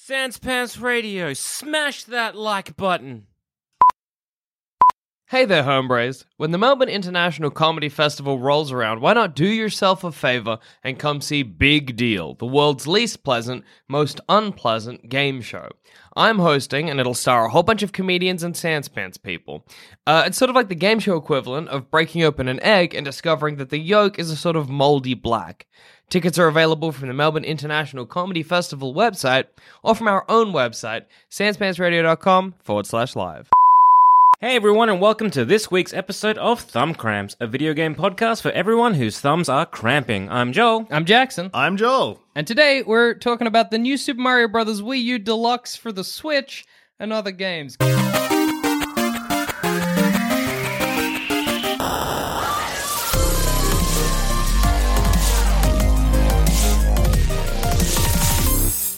Sans Pants Radio, smash that like button. Hey there, hombres. When the Melbourne International Comedy Festival rolls around, why not do yourself a favour and come see Big Deal, the world's least pleasant, most unpleasant game show. I'm hosting, and it'll star a whole bunch of comedians and Sans Pants people. It's sort of like the game show equivalent of breaking open an egg and discovering that the yolk is a sort of mouldy black. Tickets are available from the Melbourne International Comedy Festival website or from our own website, sanspantsradio.com/live. Hey everyone, and welcome to this week's episode of Thumb Cramps, a video game podcast for everyone whose thumbs are cramping. I'm Joel. I'm Jackson. I'm Joel. And today we're talking about the new Super Mario Bros. Wii U Deluxe for the Switch and other games.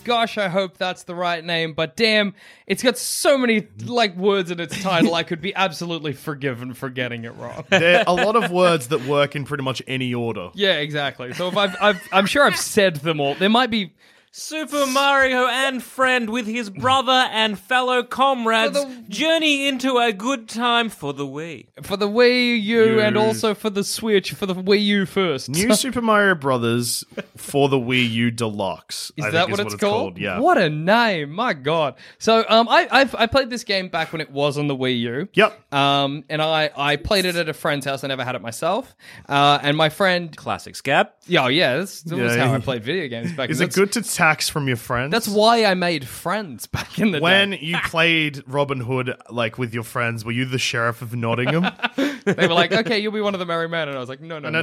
Gosh, I hope that's the right name, but damn, it's got so many words in its title, I could be absolutely forgiven for getting it wrong. There are a lot of words that work in pretty much any order. Yeah, exactly. So if I'm sure I've said them all. There might be Super Mario and friend with his brother and fellow comrades journey into a good time for the Wii. For the Wii U and also for the Switch, for the Wii U first. New Super Mario Bros. For the Wii U Deluxe. Is that what it's called? Yeah. What a name, my god. So I played this game back when it was on the Wii U. Yep. And I played it at a friend's house. I never had it myself. And my friend... Classic Scab. Yeah, that was how I played video games back then. Is it good to tax from your friends? That's why I made friends back in the day. When you played Robin Hood with your friends, were you the sheriff of Nottingham? They were like, okay, you'll be one of the merry men. And I was like, no. I'm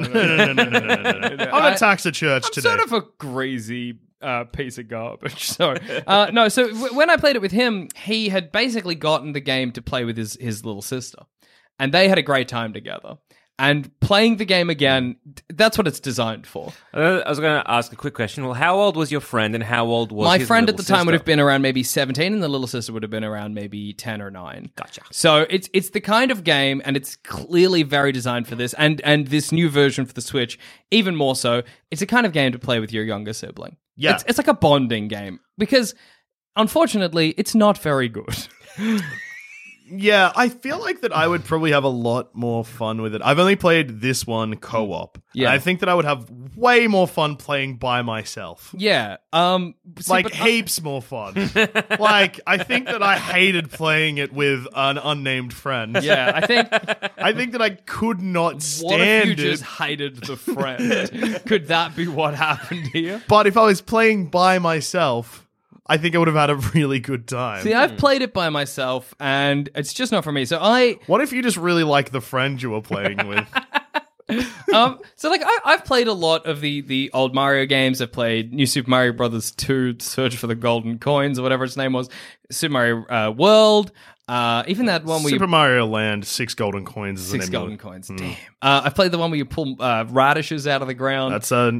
a tax at church today. I'm sort of a crazy piece of garbage. So, when I played it with him, he had basically gotten the game to play with his little sister. And they had a great time together. And playing the game again, that's what it's designed for. I was going to ask a quick question. Well, how old was your friend and how old was his little sister? My friend at the time would have been around maybe 17 and the little sister would have been around maybe 10 or 9. Gotcha. So it's the kind of game, and it's clearly very designed for this, and this new version for the Switch, even more so. It's the kind of game to play with your younger sibling. Yeah. It's like a bonding game because, unfortunately, it's not very good. Yeah, I feel like that I would probably have a lot more fun with it. I've only played this one co-op. Yeah. And I think that I would have way more fun playing by myself. Yeah. Heaps more fun. I think that I hated playing it with an unnamed friend. Yeah, I think that I could not stand it. What if you just hated the friend? Could that be what happened here? But if I was playing by myself... I think I would have had a really good time. See, I've played it by myself, and it's just not for me. So What if you just really like the friend you were playing with? I've played a lot of the old Mario games. I've played New Super Mario Bros. 2, Search for the Golden Coins, or whatever its name was, Super Mario World. Even that one where Super Mario Land, 6 golden coins. Is 6 golden coins, damn. I've played the one where you pull radishes out of the ground. That's Super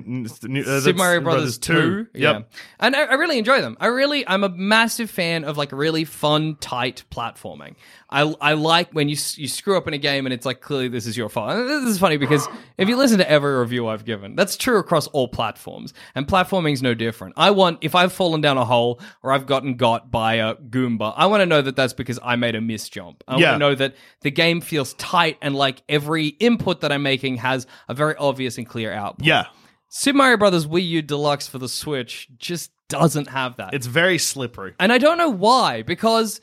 Mario Brothers 2. Yep. Yeah. And I really enjoy them. I'm a massive fan of really fun, tight platforming. I like when you screw up in a game and it's clearly this is your fault. And this is funny because if you listen to every review I've given, that's true across all platforms. And platforming's no different. If I've fallen down a hole or I've gotten got by a Goomba, I want to know that that's because I made a misjump. I want to know that the game feels tight and every input that I'm making has a very obvious and clear output. Yeah. Super Mario Bros. Wii U Deluxe for the Switch just doesn't have that. It's very slippery. And I don't know why, because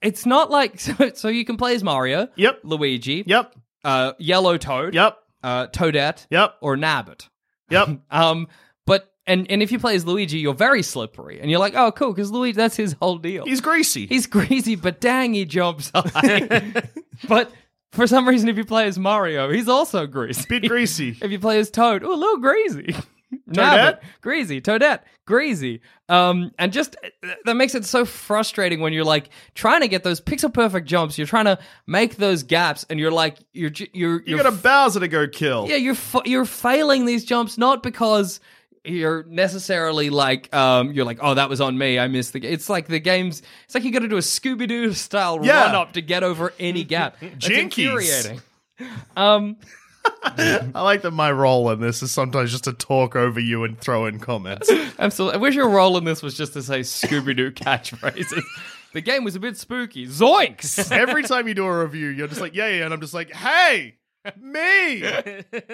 it's not so you can play as Mario. Yep. Luigi. Yep. Yellow Toad. Yep. Toadette. Yep. Or Nabbit. Yep. And if you play as Luigi, you're very slippery. And you're like, oh, cool, because Luigi, that's his whole deal. He's greasy. But dang, he jumps high. But for some reason, if you play as Mario, he's also greasy. Bit greasy. If you play as Toad, a little greasy. Toadette? Greasy. Toadette. Greasy. And just, that makes it so frustrating when you're like trying to get those pixel perfect jumps. You're trying to make those gaps and you're like, you got a Bowser to go kill. Yeah. You're failing these jumps, not because you're necessarily like, you're like, oh, that was on me. I missed the game. It's like the game's, it's like you got to do a Scooby-Doo style run up to get over any gap. It's infuriating. I like that my role in this is sometimes just to talk over you and throw in comments. Absolutely. I wish your role in this was just to say Scooby-Doo catchphrases. The game was a bit spooky. Zoinks! Every time you do a review, you're just like, yeah, and I'm just like, hey! Me!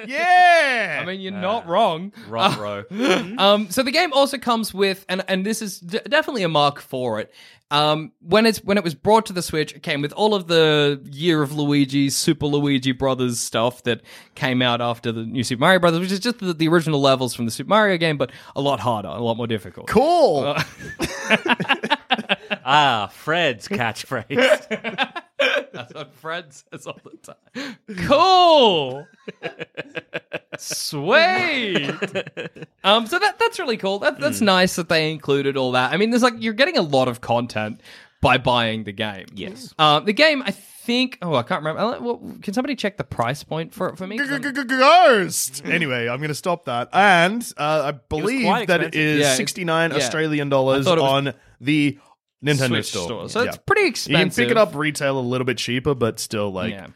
Yeah! I mean, you're not wrong. Right, bro. So the game also comes with, and this is definitely a mark for it, when it was brought to the Switch, it came with all of the Year of Luigi, Super Luigi Brothers stuff that came out after the new Super Mario Brothers, which is just the original levels from the Super Mario game, but a lot harder, a lot more difficult. Cool! Fred's catchphrase. That's what Fred says all the time. Cool! Sweet! So that's really cool. That's nice that they included all that. I mean, there's like, you're getting a lot of content by buying the game. Yes. The game, I think... Oh, I can't remember. Can somebody check the price point for me? Ghost! Anyway, I'm going to stop that. And I believe that it is $69 Australian dollars on the... Nintendo Switch store. So it's pretty expensive. You can pick it up retail a little bit cheaper, but still like... Yeah.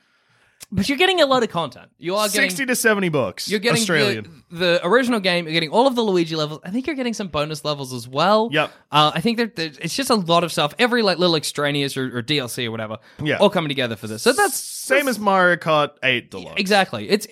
But you're getting a lot of content. You are getting... $60 to $70. You're getting Australian. The original game, you're getting all of the Luigi levels. I think you're getting some bonus levels as well. Yep. I think it's just a lot of stuff. Every like little extraneous or DLC or whatever, all coming together for this. So that's... Same as Mario Kart 8 Deluxe. Exactly. It's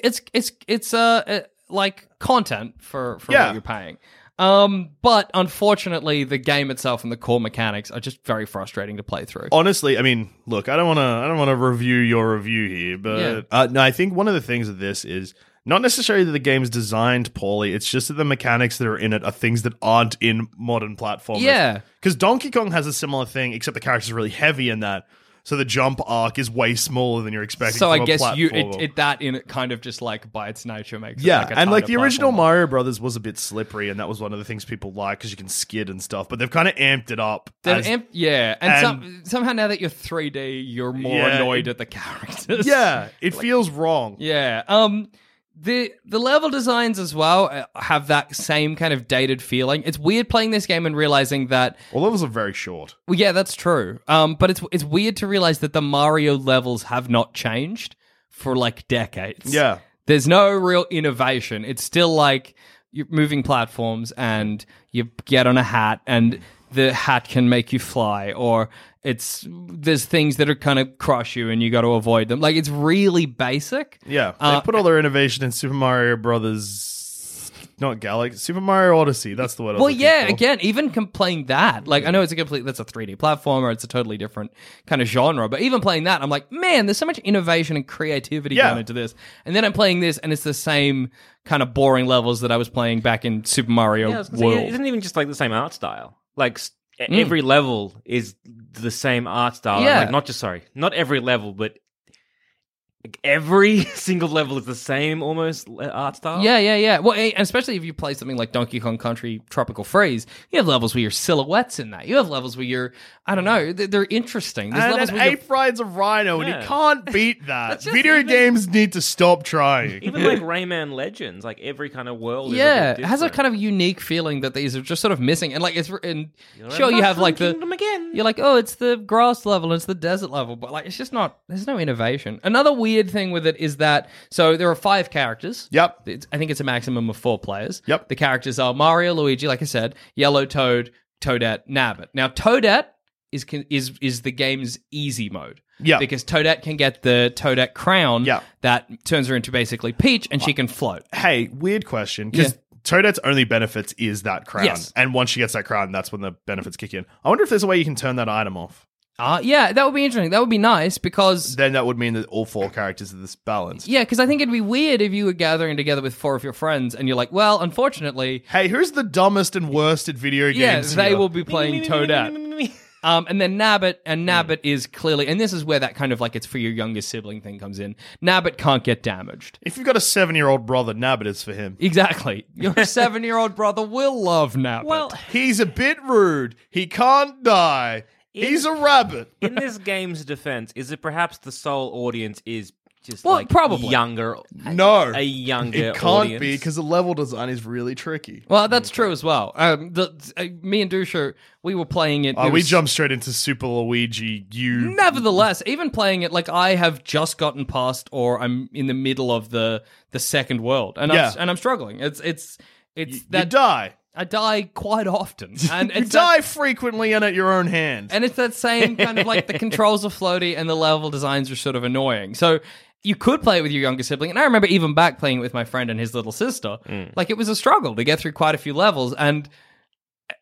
like content for what you're paying. But unfortunately, the game itself and the core mechanics are just very frustrating to play through. Honestly, I mean, look, I don't want to review your review here, but no, I think one of the things of this is not necessarily that the game's designed poorly. It's just that the mechanics that are in it are things that aren't in modern platformers. Yeah, because Donkey Kong has a similar thing, except the character's really heavy in that. So the jump arc is way smaller than you're expecting. So from I guess a platformer. it kind of just like by its nature makes it like a and like the original Mario Brothers was a bit slippery, and that was one of the things people like because you can skid and stuff. But they've kind of amped it up. Somehow now that you're 3D, you're more annoyed at the characters. Yeah, it feels wrong. Yeah. The level designs as well have that same kind of dated feeling. It's weird playing this game and realizing that... Well, levels are very short. Well, yeah, that's true. But it's weird to realize that the Mario levels have not changed for, like, decades. Yeah. There's no real innovation. It's still, like, you're moving platforms and you get on a hat and the hat can make you fly, or there's things that are kind of crush you and you got to avoid them. Like, it's really basic. Yeah. They put all their innovation in Super Mario Brothers, not Galaxy, Super Mario Odyssey. That's the word I was looking for. Well, yeah, again, even playing that, like, I know that's a 3D platformer. It's a totally different kind of genre. But even playing that, I'm like, man, there's so much innovation and creativity going into this. And then I'm playing this and it's the same kind of boring levels that I was playing back in Super Mario World. It isn't even just like the same art style. Like, every level is the same art style. Yeah. Like, not every level, but every single level is the same almost art style. Yeah. Well, and especially if you play something like Donkey Kong Country Tropical Freeze, you have levels where your silhouettes in that. You have levels where you're, I don't know, they're interesting. There's and an ape rides a rhino, and you can't beat that. Video games need to stop trying. Even like Rayman Legends, like every kind of world. Yeah, it has a kind of unique feeling that these are just sort of missing. And like, you have like the again. You're like, oh, it's the grass level, and it's the desert level, but like, it's just not. There's no innovation. Another weird thing with it is that so there are 5 characters. Yep. I think it's a maximum of 4 players. Yep. The characters are Mario, Luigi, like I said, Yellow Toad, Toadette, Nabbit. Now Toadette is the game's easy mode. Yeah. Because Toadette can get the Toadette crown that turns her into basically Peach, and she can float. Hey, weird question, because Toadette's only benefits is that crown. Yes. And once she gets that crown, that's when the benefits kick in. I wonder if there's a way you can turn that item off. Yeah, that would be interesting. That would be nice, because then that would mean that all 4 characters are this balanced. Yeah, because I think it'd be weird if you were gathering together with 4 of your friends and you're like, well, unfortunately... Hey, who's the dumbest and worst at video games? Yes, they will be playing Toadette. And then Nabbit, and Nabbit is clearly, and this is where that kind of like it's for your younger sibling thing comes in. Nabbit can't get damaged. If you've got a 7-year-old brother, Nabbit is for him. Exactly. Your 7-year-old brother will love Nabbit. Well, he's a bit rude. He can't die. He's a rabbit. In this game's defense, is it perhaps the sole audience is just probably younger? No, a younger audience. It can't be because the level design is really tricky. Well, that's true as well. Me and Dusha, we were playing it. We jumped straight into Super Luigi U. Nevertheless, even playing it, like I have just gotten past, or I'm in the middle of the second world, and I'm struggling. You die. I die quite often. And you die frequently and at your own hand. And it's that same kind of like the controls are floaty and the level designs are sort of annoying. So you could play it with your younger sibling. And I remember even back playing it with my friend and his little sister. Like it was a struggle to get through quite a few levels. And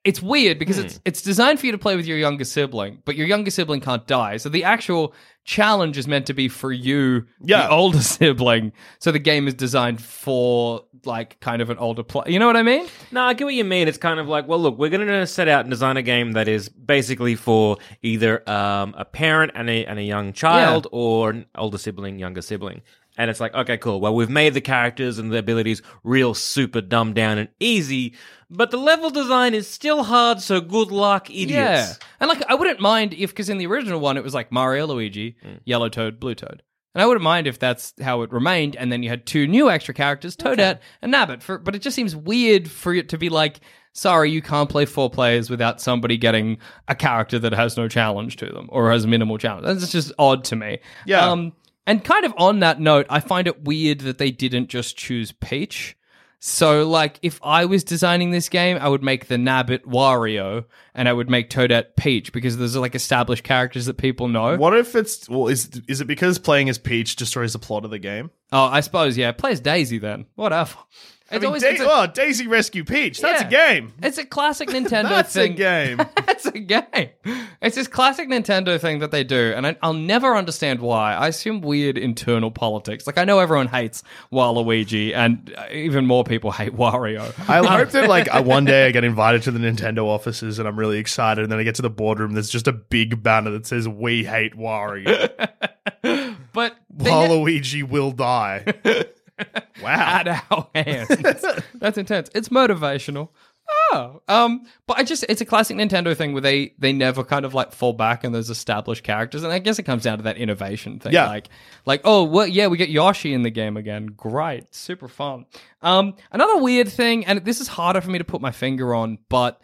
it's weird because it's designed for you to play with your younger sibling, but your younger sibling can't die. So the actual challenge is meant to be for you, the older sibling. So the game is designed for like kind of an older player. You know what I mean? No, I get what you mean. It's kind of like, well, look, we're going to set out and design a game that is basically for either a parent and a young child or an older sibling, younger sibling. And it's like, okay, cool. Well, we've made the characters and the abilities real super dumbed down and easy, but the level design is still hard, so good luck, idiots. Yeah. And like, I wouldn't mind if, because in the original one, it was like Mario, Luigi, Yellow Toad, Blue Toad. And I wouldn't mind if that's how it remained, and then you had two new extra characters, Toadette and Nabbit. But it just seems weird for it to be like, sorry, you can't play four players without somebody getting a character that has no challenge to them, or has minimal challenge. That's just odd to me. Yeah. And kind of on that note, I find it weird that they didn't just choose Peach. So, like, if I was designing this game, I would make the Nabbit Wario, and I would make Toadette Peach, because those are, like, established characters that people know. What if it's... Well, is it because playing as Peach destroys the plot of the game? Oh, I suppose, yeah. Play as Daisy, then. Whatever. Daisy Rescue Peach. That's a game. It's a classic Nintendo thing. That's a game. It's this classic Nintendo thing that they do, and I'll never understand why. I assume weird internal politics. Like, I know everyone hates Waluigi, and even more people hate Wario. I hope that, like, one day I get invited to the Nintendo offices, and I'm really excited, and then I get to the boardroom, there's just a big banner that says, "We hate Wario." But Waluigi will die. Wow. At our hands. That's intense. It's motivational. But it's a classic Nintendo thing where they never kind of like fall back on those established characters, and I guess it comes down to that innovation thing. Yeah. We get Yoshi in the game again. Great. Super fun. Another weird thing, and this is harder for me to put my finger on, but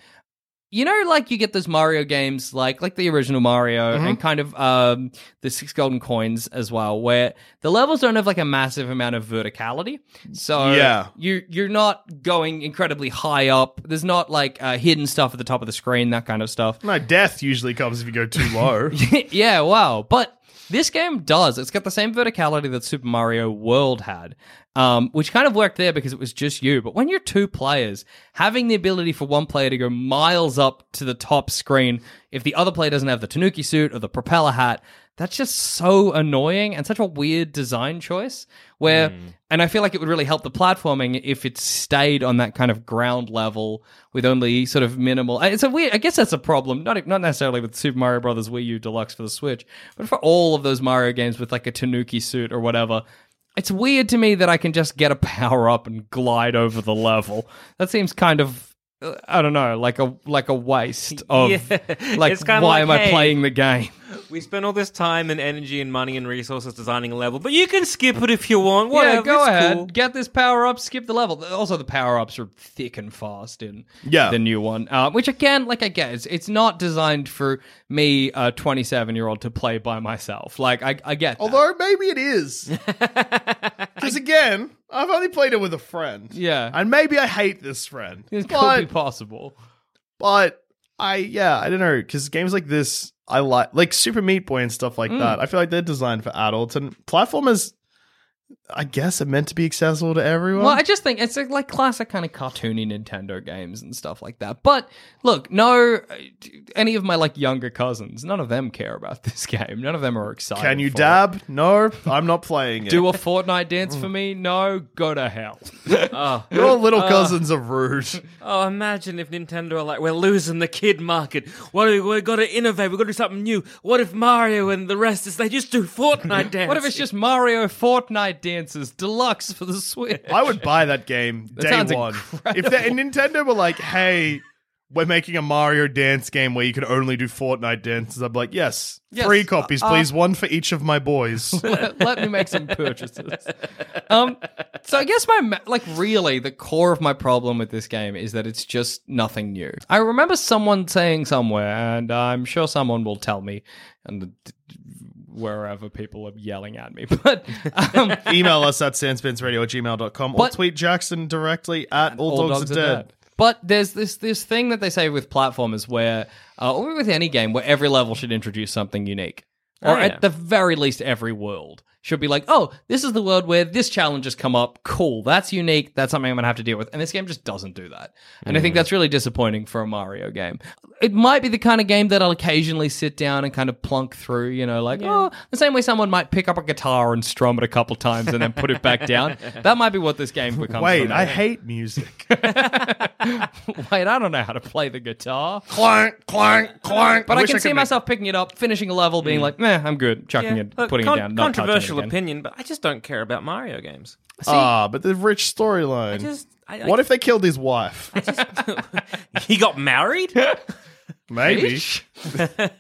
you know, like, you get those Mario games, like the original Mario, and kind of the 6 golden coins as well, where the levels don't have, like, a massive amount of verticality. So you're not going incredibly high up. There's not, like, hidden stuff at the top of the screen, that kind of stuff. No, death usually comes if you go too low. Yeah, wow. But this game does. It's got the same verticality that Super Mario World had, which kind of worked there because it was just you. But when you're two players, having the ability for one player to go miles up to the top screen, if the other player doesn't have the Tanuki suit or the propeller hat, that's just so annoying and such a weird design choice. And I feel like it would really help the platforming if it stayed on that kind of ground level with only sort of minimal. It's a weird. I guess that's a problem, not necessarily with Super Mario Bros. Wii U Deluxe for the Switch, but for all of those Mario games with like a Tanuki suit or whatever. It's weird to me that I can just get a power up and glide over the level. That seems kind of, I don't know, like a waste of like, why am I playing the game? We spend all this time and energy and money and resources designing a level, but you can skip it if you want. Whatever. Yeah, go ahead. Cool. Get this power up, skip the level. Also, the power ups are thick and fast in the new one, which again, like I guess, it's not designed for me, a 27-year-old, to play by myself. Like I get that. Although maybe it is, because again, I've only played it with a friend. Yeah, and maybe I hate this friend. It could be possible, but I don't know, because games like this. I like Super Meat Boy and stuff like that. I feel like they're designed for adults, and platformers I guess it meant to be accessible to everyone. Well, I just think it's like classic kind of cartoony Nintendo games and stuff like that. But look, no, any of my like younger cousins, none of them care about this game. None of them are excited. Can you dab? It. No, I'm not playing it. Do a Fortnite dance for me? No, go to hell. Your little cousins are rude. Oh, imagine if Nintendo are like, we're losing the kid market. We've got to innovate. We've got to do something new. What if Mario and the rest is they just do Fortnite dance? What if it's just Mario Fortnite dance? Deluxe for the Switch. I would buy that game day one. Incredible. If Nintendo were like, hey, we're making a Mario dance game where you can only do Fortnite dances, I'd be like, yes, 3 copies, please, one for each of my boys. Let me make some purchases. So I guess really the core of my problem with this game is that it's just nothing new. I remember someone saying somewhere, and I'm sure someone will tell me, and wherever people are yelling at me. But email us at sanspansradio@gmail.com or tweet Jackson directly at All Dogs Are Dead. But there's this thing that they say with platformers where, or with any game, where every level should introduce something unique. At the very least, every world should be like, oh, this is the world where this challenge has come up. Cool, that's unique. That's something I'm going to have to deal with. And this game just doesn't do that. And I think that's really disappointing for a Mario game. It might be the kind of game that I'll occasionally sit down and kind of plunk through, the same way someone might pick up a guitar and strum it a couple times and then put it back down. That might be what this game becomes. Wait, I hate music. Wait, I don't know how to play the guitar. Clank, clank, clank. But I can see myself picking it up, finishing a level, being like, meh, I'm good, chucking it, putting it down, not touching it. Opinion, but I just don't care about Mario games. But the rich storyline. What if they killed his wife? He got married? Maybe.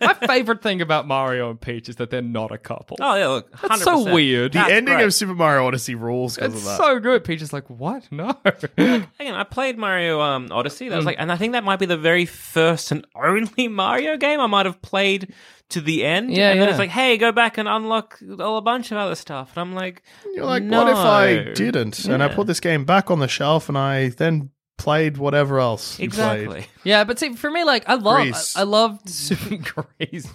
My favorite thing about Mario and Peach is that they're not a couple. Oh, yeah, look. 100%. That's so weird. The ending of Super Mario Odyssey rules because of that. It's so good. Peach is like, what? No. Hang on, I played Mario Odyssey. That was and I think that might be the very first and only Mario game I might have played to the end. Yeah, and then it's like, hey, go back and unlock a whole bunch of other stuff. And I'm like, you're like, no. What if I didn't? Yeah. And I put this game back on the shelf and I then played whatever else. Exactly. Yeah, but see, for me, like, I loved Super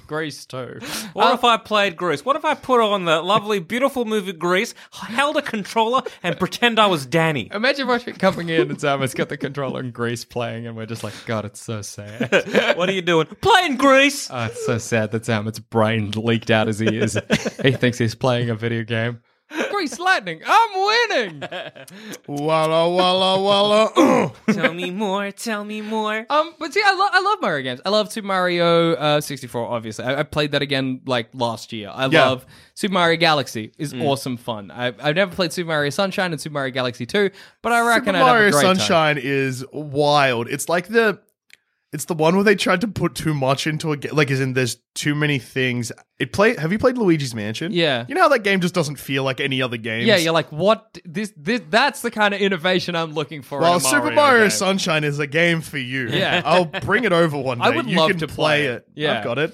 Grease too. What if I played Grease? What if I put on the lovely, beautiful movie Grease, held a controller, and pretend I was Danny? Imagine watching coming in and Samus got the controller and Grease playing, and we're just like, God, it's so sad. What are you doing? Playing Grease! Oh, it's so sad that Samus' brain leaked out his ears. He thinks he's playing a video game. Grease lightning, I'm winning. Walla walla walla. Tell me more, tell me more. But see, I love Mario games. I love Super Mario 64. Obviously, I played that again like last year. I love Super Mario Galaxy. Is awesome fun. I've never played Super Mario Sunshine and Super Mario Galaxy 2, but I reckon Super Mario Sunshine is wild. It's like the one where they tried to put too much into a game. Like, as in, there's too many things. Have you played Luigi's Mansion? Yeah. You know how that game just doesn't feel like any other game? Yeah, you're like, what? That's the kind of innovation I'm looking for in a Mario Super Mario game. Sunshine is a game for you. Yeah. I'll bring it over one day. I would love to play it. Yeah. I've got it.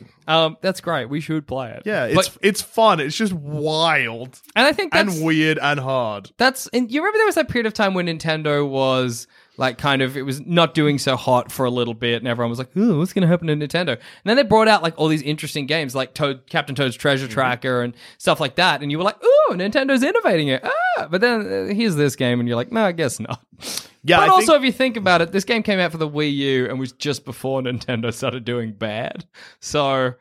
That's great. We should play it. Yeah, it's fun. It's just wild. And I think that's... And weird and hard. And you remember there was that period of time when Nintendo was... Like, kind of, it was not doing so hot for a little bit, and everyone was like, ooh, what's going to happen to Nintendo? And then they brought out, like, all these interesting games, like Captain Toad's Treasure Tracker and stuff like that, and you were like, ooh, Nintendo's innovating it. But then here's this game, and you're like, no, I guess not. Yeah, but also, if you think about it, this game came out for the Wii U and was just before Nintendo started doing bad. So...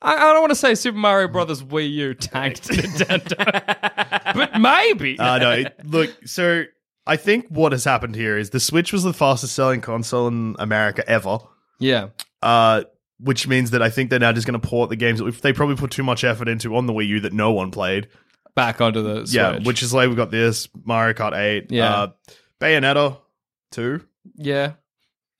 I don't want to say Super Mario Bros. Wii U tanked Nintendo, but maybe. So... I think what has happened here is the Switch was the fastest selling console in America ever. Yeah. Which means that I think they're now just going to port the games that they probably put too much effort into on the Wii U that no one played. Back onto the Switch. Yeah, which is like, we've got this, Mario Kart 8. Yeah. Bayonetta 2. Yeah.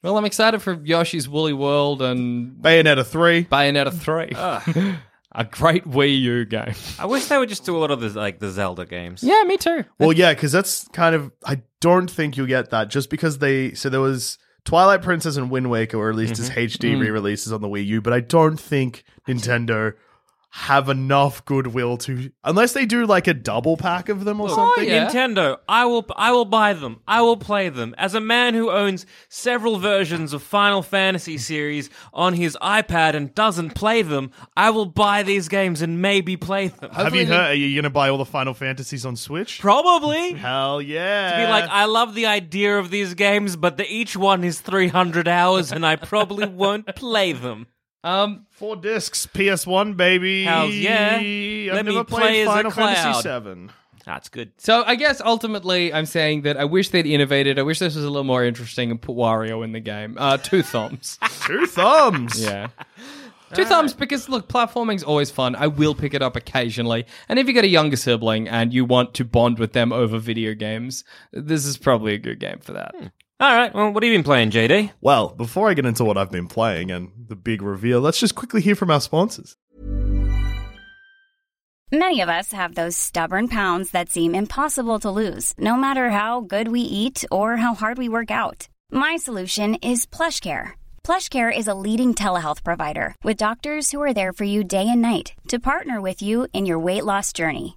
Well, I'm excited for Yoshi's Woolly World and... Bayonetta 3. A great Wii U game. I wish they would just do a lot of the Zelda games. Yeah, me too. Well, yeah, because that's kind of... I don't think you'll get that just because they... So there was Twilight Princess and Wind Waker were released as HD re-releases on the Wii U, but I don't think Nintendo have enough goodwill to, unless they do like a double pack of them or something. Yeah. Nintendo, I will buy them. I will play them. As a man who owns several versions of Final Fantasy series on his iPad and doesn't play them, I will buy these games and maybe play them. Have you heard, are you going to buy all the Final Fantasies on Switch? Probably. Hell yeah. To be like, I love the idea of these games, but each one is 300 hours and I probably won't play them. 4 discs, PS1, baby. Hell yeah. Let me play as a cloud. I've never played Final Fantasy VII. That's good. So I guess ultimately I'm saying that I wish they'd innovated. I wish this was a little more interesting and put Wario in the game. 2 thumbs. 2 thumbs? Yeah. 2 thumbs because, look, platforming's always fun. I will pick it up occasionally. And if you got a younger sibling and you want to bond with them over video games, this is probably a good game for that. All right, well, what have you been playing, JD? Well, before I get into what I've been playing and the big reveal, let's just quickly hear from our sponsors. Many of us have those stubborn pounds that seem impossible to lose, no matter how good we eat or how hard we work out. My solution is PlushCare. PlushCare is a leading telehealth provider with doctors who are there for you day and night to partner with you in your weight loss journey.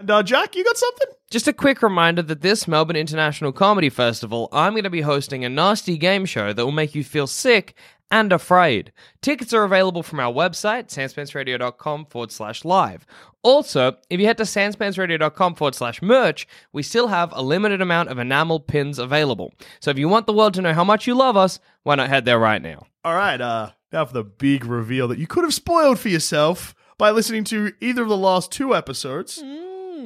And Jack, you got something? Just a quick reminder that this Melbourne International Comedy Festival, I'm going to be hosting a nasty game show that will make you feel sick and afraid. Tickets are available from our website, sanspantsradio.com/live. Also, if you head to sanspantsradio.com/merch, we still have a limited amount of enamel pins available. So if you want the world to know how much you love us, why not head there right now? All right, now for the big reveal that you could have spoiled for yourself by listening to either of the last 2 episodes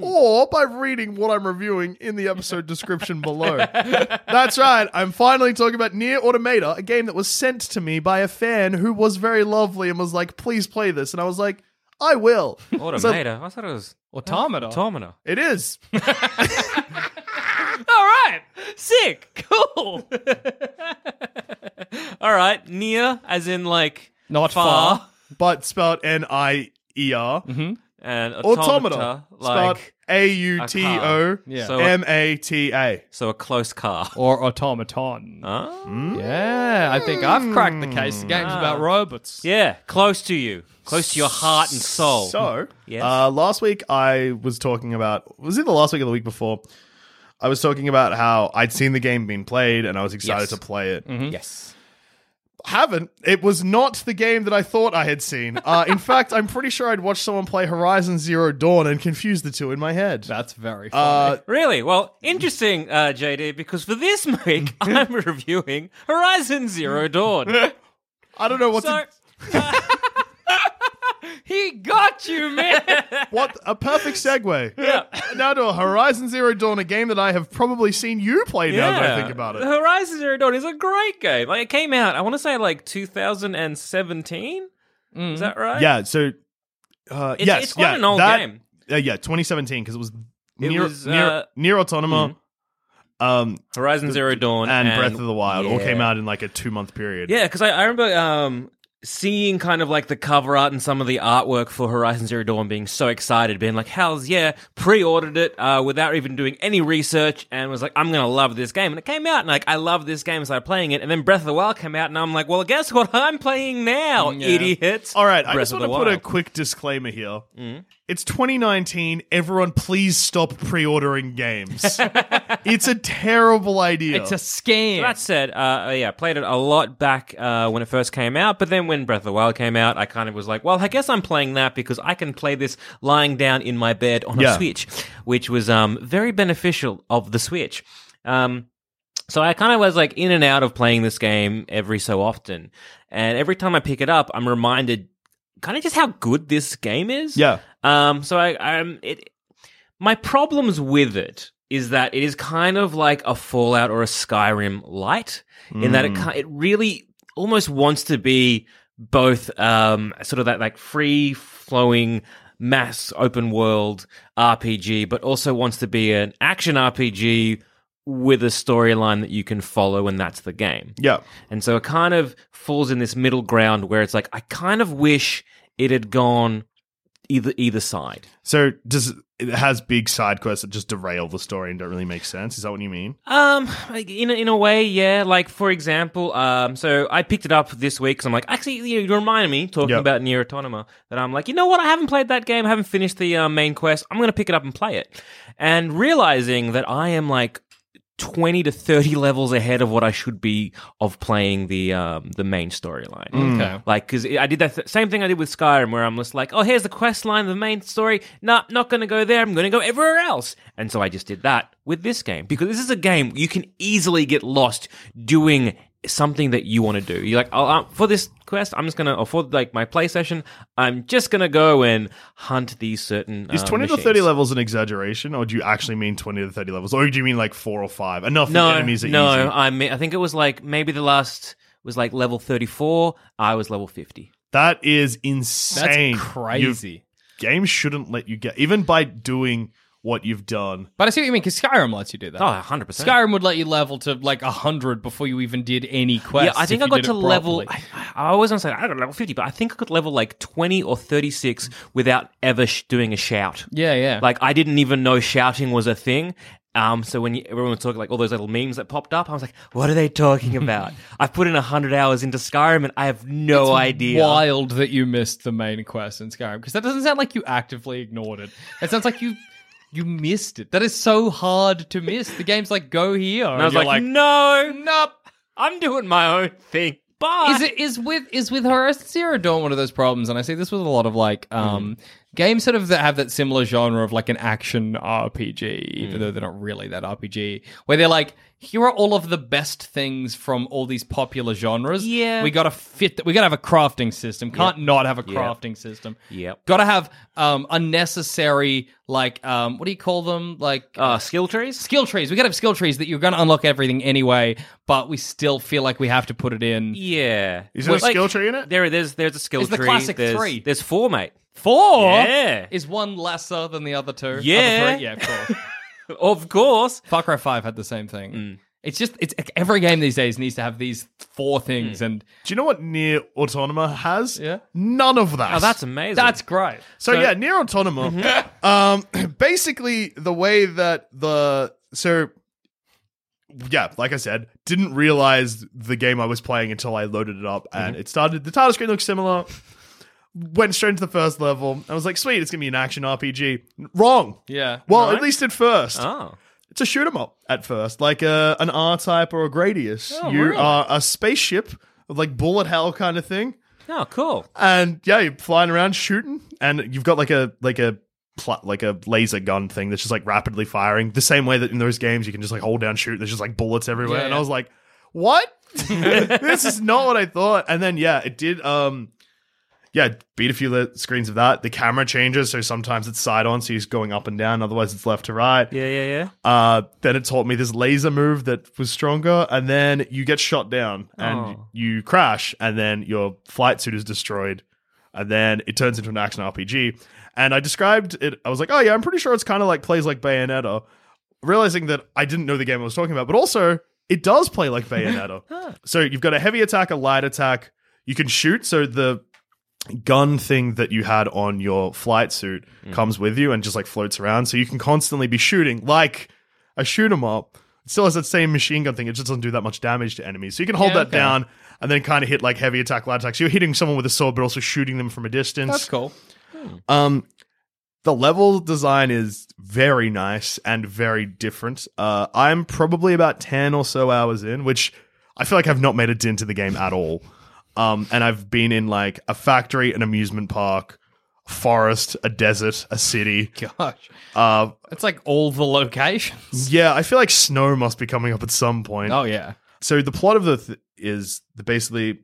or by reading what I'm reviewing in the episode description below. That's right, I'm finally talking about Nier Automata, a game that was sent to me by a fan who was very lovely and was like, please play this. And I was like, I will. Automata? So, I thought it was Automata. Automata. It is. All right. Sick. Cool. All right. Nier, as in like... Not far. But spelled N-I-E-R. Mm-hmm. And Automata, like Automata. So a close car. Or automaton. Oh. Yeah, I think I've cracked the case. The game's about robots. Yeah, close to you. Close to your heart and soul. So, last week I was talking about... Was it the last week or the week before? I was talking about how I'd seen the game being played and I was excited to play it. Mm-hmm. Yes. Haven't. It was not the game that I thought I had seen. In fact, I'm pretty sure I'd watched someone play Horizon Zero Dawn and confused the two in my head. That's very funny. Really? Well, interesting, JD, because for this week, I'm reviewing Horizon Zero Dawn. I don't know what He got you, man! What a perfect segue. Yeah. Now to Horizon Zero Dawn, a game that I have probably seen you play now that I think about it. Horizon Zero Dawn is a great game. Like, it came out, I want to say, like, 2017? Mm. Is that right? Yeah, so... yes. It's quite an old game. 2017, because it was Nier Automata. Mm. Horizon Zero Dawn. And Breath of the Wild all came out in, like, a 2-month period. Yeah, because I remember... seeing kind of like the cover art and some of the artwork for Horizon Zero Dawn, being so excited, being like, hells yeah, pre-ordered it without even doing any research, and was like, I'm going to love this game. And it came out, and like, I love this game, so I'm playing it. And then Breath of the Wild came out, and I'm like, well, guess what I'm playing now, idiots. All right, I just want to put a quick disclaimer here. Mm-hmm. It's 2019. Everyone, please stop pre-ordering games. It's a terrible idea. It's a scam. So that said, played it a lot back when it first came out, but then when Breath of the Wild came out, I kind of was like, well, I guess I'm playing that because I can play this lying down in my bed on a Switch, which was very beneficial of the Switch. So I kind of was like in and out of playing this game every so often. And every time I pick it up, I'm reminded kind of just how good this game is. Yeah. So my problems with it is that it is kind of like a Fallout or a Skyrim light in that it really almost wants to be both sort of that like free flowing mass open world RPG, but also wants to be an action RPG with a storyline that you can follow, and that's the game. Yeah. And so it kind of falls in this middle ground where it's like, I kind of wish it had gone either side. So does it has big side quests that just derail the story and don't really make sense? Is that what you mean? In a way, yeah. Like, for example, so I picked it up this week because I'm like, actually, you reminded me, talking about Nier Automata, that I'm like, you know what? I haven't played that game. I haven't finished the main quest. I'm going to pick it up and play it. And realizing that I am like 20 to 30 levels ahead of what I should be of playing the main storyline. Okay. Like, because I did that same thing I did with Skyrim, where I'm just like, oh, here's the quest line, the main story. Nah, not going to go there. I'm going to go everywhere else. And so I just did that with this game, because this is a game you can easily get lost doing something that you want to do. You're like, for this quest, I'm just going to, or for like my play session, I'm just going to go and hunt these certain Is 20 machines. To 30 levels an exaggeration, or do you actually mean 20 to 30 levels? Or do you mean like 4 or 5? Enough enemies are easy. No, I think it was like, maybe the last was like level 34. I was level 50. That is insane. That's crazy. Games shouldn't let you get, even by doing what you've done. But I see what you mean, because Skyrim lets you do that. Oh, 100%. Skyrim would let you level to like 100 before you even did any quests. Yeah, I think I got to level... I always want to say, I got level 50, but I think I could level like 20 or 36 without ever doing a shout. Yeah, yeah. Like, I didn't even know shouting was a thing. So when everyone was talking, like all those little memes that popped up, I was like, what are they talking about? I've put in 100 hours into Skyrim and I have no idea. It's wild that you missed the main quest in Skyrim, because that doesn't sound like you actively ignored it. It sounds like you... You missed it. That is so hard to miss. The game's like, go here. And I was like, nope. I'm doing my own thing. Bye. Is with Horizon Zero Dawn one of those problems? And I see this with a lot of like games sort of that have that similar genre of like an action RPG, even though they're not really that RPG, where they're like, here are all of the best things from all these popular genres. Yeah. We gotta have a crafting system. Can't not have a crafting system. Yep. Gotta have unnecessary like what do you call them? Like skill trees? Skill trees. We gotta have skill trees that you're gonna unlock everything anyway, but we still feel like we have to put it in. Yeah. Is there a skill tree in it? There's a skill tree. It's the classic three. There's 4, mate. 4? Yeah. Is one lesser than the other 2? Yeah. Other 3? Yeah, of course. Of course. Far Cry 5 had the same thing. It's every game these days needs to have these 4 things. And do you know what Nier Automata has? Yeah. None of that. Oh, that's amazing. That's great. So yeah, Nier Automata. Basically, the way that yeah, like I said, didn't realize the game I was playing until I loaded it up, and it started. The title screen looks similar. Went straight into the first level. I was like, sweet, it's going to be an action RPG. Wrong. Yeah. Well, right? At least at first. Oh. It's a shoot 'em up at first, like an R-Type or a Gradius. Oh, you are a spaceship, like bullet hell kind of thing. Oh, cool. And yeah, you're flying around shooting, and you've got like a laser gun thing that's just like rapidly firing, the same way that in those games you can just like hold down shoot, there's just like bullets everywhere. Yeah, and I was like, what? This is not what I thought. And then it did beat a few screens of that. The camera changes, so sometimes it's side on, so he's going up and down. Otherwise, it's left to right. Yeah. Then it taught me this laser move that was stronger, and then you get shot down, and you crash, and then your flight suit is destroyed, and then it turns into an action RPG. And I described it. I was like, oh yeah, I'm pretty sure it's kind of like plays like Bayonetta, realizing that I didn't know the game I was talking about, but also it does play like Bayonetta. So you've got a heavy attack, a light attack. You can shoot, so the gun thing that you had on your flight suit comes with you and just like floats around, so you can constantly be shooting like a shoot 'em up. It still has that same machine gun thing, it just doesn't do that much damage to enemies, so you can hold that down and then kind of hit like heavy attack, light attack, so you're hitting someone with a sword but also shooting them from a distance. That's cool. The level design is very nice and very different. I'm probably about 10 or so hours in, which I feel like I've not made a dent in the game at all. And I've been in like a factory, an amusement park, a forest, a desert, a city. Gosh. It's like all the locations. Yeah, I feel like snow must be coming up at some point. Oh, yeah. So the plot of is that basically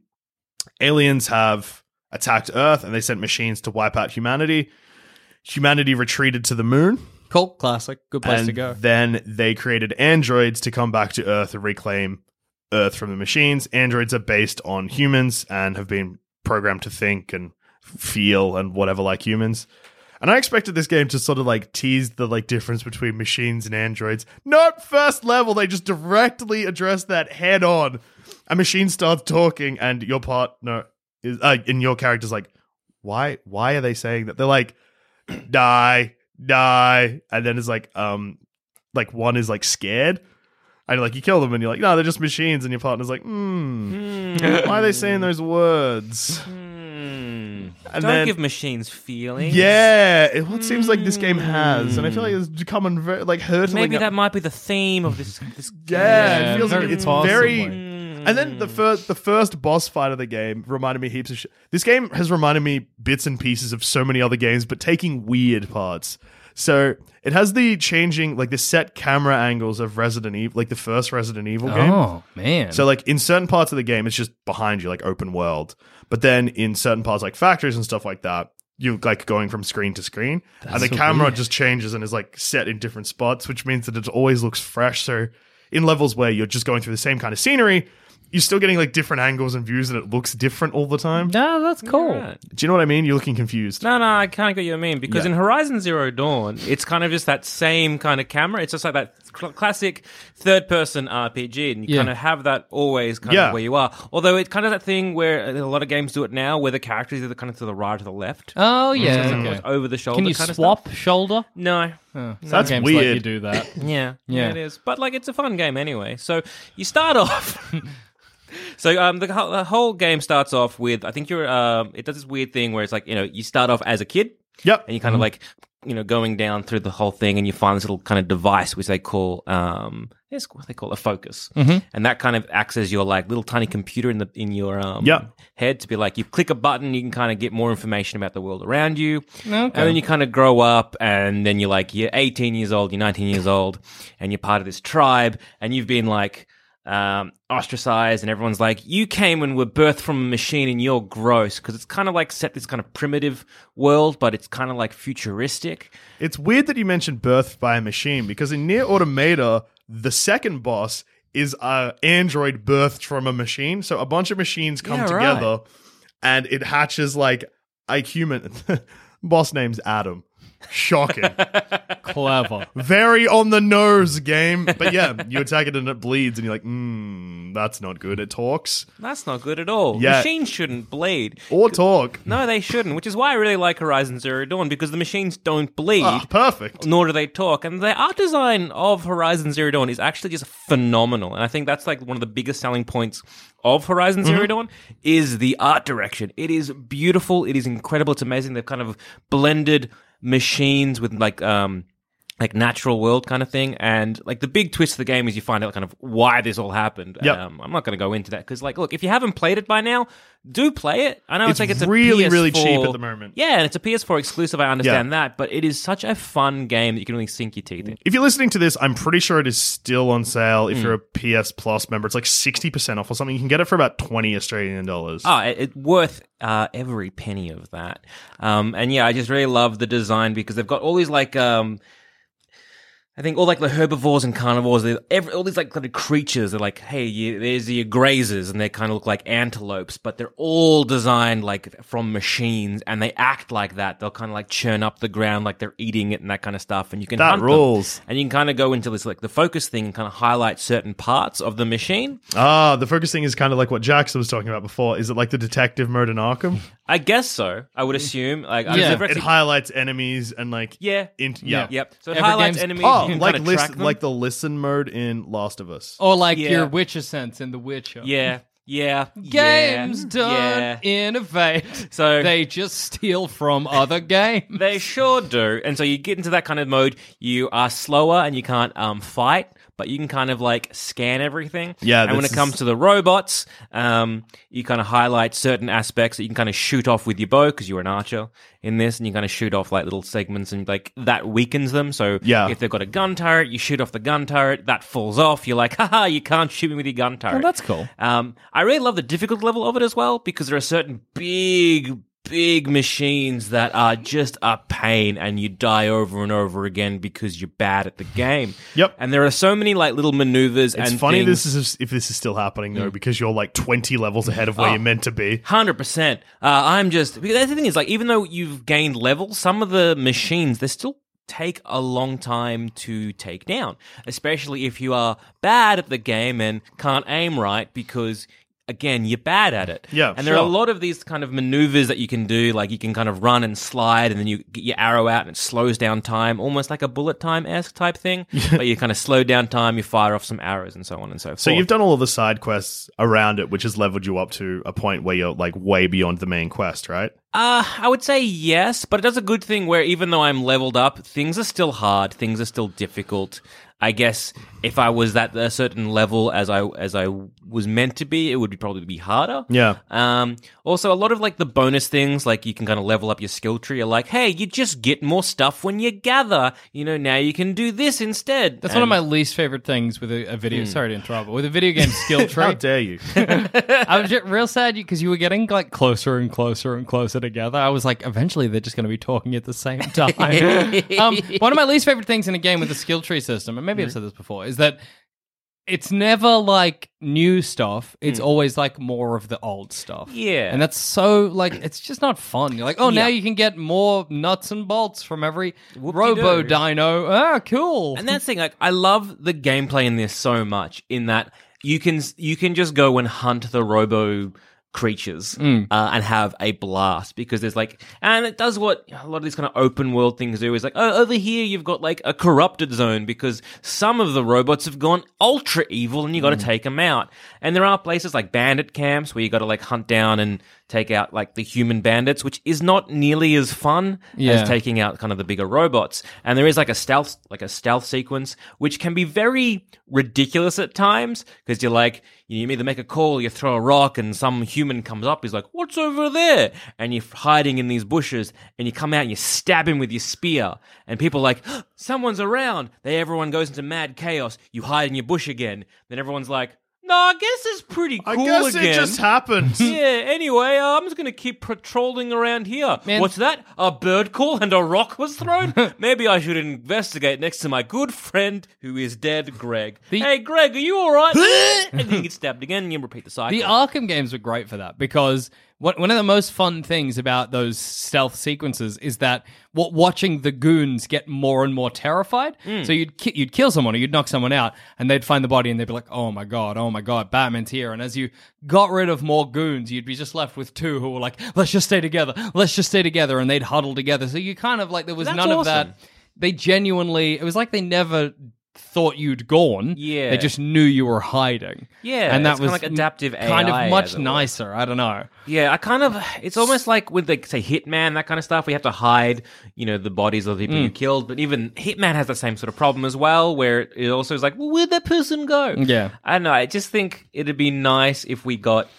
aliens have attacked Earth and they sent machines to wipe out humanity. Humanity retreated to the moon. Cool, classic. Good place to go. Then they created androids to come back to Earth and reclaim Earth from the machines. Androids are based on humans and have been programmed to think and feel and whatever like humans. And I expected this game to sort of like tease the like difference between machines and androids. Nope, first level, they just directly address that head on. A machine starts talking and your partner is, and your character's like, Why are they saying that? They're like, die, and then it's like one is like scared, and like you kill them, and you're like, no, they're just machines, and your partner's like, why are they saying those words? And Don't give machines feelings. Yeah, it seems like this game has, and I feel like it's becoming very, like, hurtling. Maybe that might be the theme of this game. Yeah, it feels like it's very. And then the first boss fight of the game reminded me heaps of shit. This game has reminded me bits and pieces of so many other games, but taking weird parts. So it has the changing, like the set camera angles of Resident Evil, like the first Resident Evil game. Oh, man. So like in certain parts of the game, it's just behind you, like open world. But then in certain parts, like factories and stuff like that, you're like going from screen to screen. That's and the so camera weird. Just changes and is like set in different spots, which means that it always looks fresh. So in levels where you're just going through the same kind of scenery, you're still getting like different angles and views, and it looks different all the time. No, that's cool. Yeah. Do you know what I mean? You're looking confused. No, I kind of get what you mean, because in Horizon Zero Dawn, it's kind of just that same kind of camera. It's just like that classic third-person RPG, and you kind of have that always kind of where you are. Although it's kind of that thing where a lot of games do it now, where the characters are kind of to the right or the left. Oh, yeah. So it's over the shoulder. Can you kind swap of shoulder? No. Oh, so that's weird. Let you do that. Yeah, it is. But like, it's a fun game anyway. So you start off. So the whole game starts off with, I think you're. It does this weird thing where it's like, you know, you start off as a kid. Yep. And you kind of like, you know, going down through the whole thing, and you find this little kind of device which they call a focus, and that kind of acts as your like little tiny computer in your head to be like, you click a button, you can kind of get more information about the world around you, and then you kind of grow up, and then you're like, you're 18 years old, you're 19 years old, and you're part of this tribe, and you've been like ostracized, and everyone's like, you came and were birthed from a machine and you're gross, because it's kind of like set this kind of primitive world, but it's kind of like futuristic. It's weird that you mentioned birthed by a machine, because in Nier Automata, the second boss is an android birthed from a machine. So a bunch of machines come together, and it hatches like a human. Boss name's Adam. Shocking. Clever. Very on the nose game. But yeah, you attack it and it bleeds, and you're like, that's not good. It talks. That's not good at all. Yeah. Machines shouldn't bleed. Or talk. No, they shouldn't, which is why I really like Horizon Zero Dawn, because the machines don't bleed. Oh, perfect. Nor do they talk. And the art design of Horizon Zero Dawn is actually just phenomenal. And I think that's like one of the biggest selling points of Horizon Zero Dawn is the art direction. It is beautiful. It is incredible. It's amazing. They've kind of blended machines with like natural world kind of thing, and like the big twist of the game is you find out kind of why this all happened. I'm not going to go into that, because like, look, if you haven't played it by now, do play it. I know it's like it's really a PS4, really cheap at the moment, and it's a PS4 exclusive, I understand that, but it is such a fun game that you can really sink your teeth in. If you're listening to this, I'm pretty sure it is still on sale. If you're a PS Plus member, it's like 60% off or something. You can get it for about $20 Australian. It's worth every penny of that. And yeah, I just really love the design, because they've got all these like I think all like the herbivores and carnivores, all these like kind of creatures. They're like, hey, there's your grazers, and they kind of look like antelopes, but they're all designed like from machines, and they act like that. They'll kind of like churn up the ground like they're eating it and that kind of stuff. And you can hunt them, and you can kind of go into this like the focus thing and kind of highlight certain parts of the machine. The focus thing is kind of like what Jackson was talking about before. Is it like the detective mode in Arkham? I guess so. I would assume. Like, it highlights enemies and like So it highlights enemies. Like the listen mode in Last of Us, or like your Witcher sense in The Witcher. Games don't innovate, so they just steal from other games. They sure do. And so you get into that kind of mode. You are slower and you can't fight, but you can kind of like scan everything. And when it comes to the robots, you kind of highlight certain aspects that you can kind of shoot off with your bow, because you're an archer in this, and you kind of shoot off like little segments, and like that weakens them. So if they've got a gun turret, you shoot off the gun turret, that falls off. You're like, haha, you can't shoot me with your gun turret. Oh, that's cool. I really love the difficult level of it as well, because there are certain big machines that are just a pain, and you die over and over again because you're bad at the game. And there are so many like little maneuvers. It's and funny things. If this is still happening though, because you're like 20 levels ahead of where you're meant to be. 100%. I'm just, because the thing is, like, even though you've gained levels, some of the machines, they're still take a long time to take down, especially if you are bad at the game and can't aim right, because again, you're bad at it. Yeah, and there are a lot of these kind of maneuvers that you can do, like you can kind of run and slide, and then you get your arrow out and it slows down time, almost like a bullet time-esque type thing, but you kind of slow down time, you fire off some arrows and so on and so forth. So you've done all of the side quests around it, which has leveled you up to a point where you're like way beyond the main quest, right? I would say yes, but it does a good thing where even though I'm leveled up, things are still hard, things are still difficult. I guess if I was at a certain level as I was meant to be, it would probably be harder. Yeah. Also, a lot of like the bonus things, like you can kind of level up your skill tree. You're like, hey, you just get more stuff when you gather. You know, now you can do this instead. That's one of my least favorite things with a video. Sorry to interrupt, but with a video game skill tree. How dare you? I was just real sad because you were getting like closer and closer and closer together. I was like, eventually they're just going to be talking at the same time. One of my least favorite things in a game with a skill tree system, maybe I've said this before, is that it's never like new stuff. It's always like more of the old stuff. Yeah. And that's so like, it's just not fun. You're like, oh, now you can get more nuts and bolts from every robo dino. Ah, cool. And that's the thing, like, I love the gameplay in this so much in that you can just go and hunt the robo creatures and have a blast, because there's like, and it does what a lot of these kind of open world things do, is like, oh, over here you've got like a corrupted zone because some of the robots have gone ultra evil and you got to take them out. And there are places like bandit camps where you got to like hunt down and take out like the human bandits, which is not nearly as fun as taking out kind of the bigger robots. And there is like a stealth sequence which can be very ridiculous at times, because you're like, you either make a call, you throw a rock, and some human comes up, he's like, what's over there? And you're hiding in these bushes, and you come out and you stab him with your spear. And people are like, oh, someone's around. Everyone goes into mad chaos. You hide in your bush again. Then everyone's like, no, I guess it's pretty cool again. I guess it just happened. Yeah, anyway, I'm just going to keep patrolling around here. Man. What's that? A bird call and a rock was thrown? Maybe I should investigate next to my good friend who is dead, Greg. Hey, Greg, are you all right? And you get stabbed again and you repeat the cycle. The Arkham games were great for that, because one of the most fun things about those stealth sequences is that watching the goons get more and more terrified. So you'd kill someone or you'd knock someone out, and they'd find the body and they'd be like, oh my god, Batman's here. And as you got rid of more goons, you'd be just left with two who were like, let's just stay together, and they'd huddle together. So you kind of like, there was none of that. They genuinely, it was like they never thought you'd gone. Yeah. They just knew you were hiding. Yeah. And that was kind of like adaptive AI, kind of much nicer. I don't know. Yeah, I kind of, it's almost like with like, say, Hitman, that kind of stuff, we have to hide, you know, the bodies of the people you killed, but even Hitman has the same sort of problem as well, where it also is like, well, where'd that person go? Yeah. I don't know. I just think it'd be nice if we got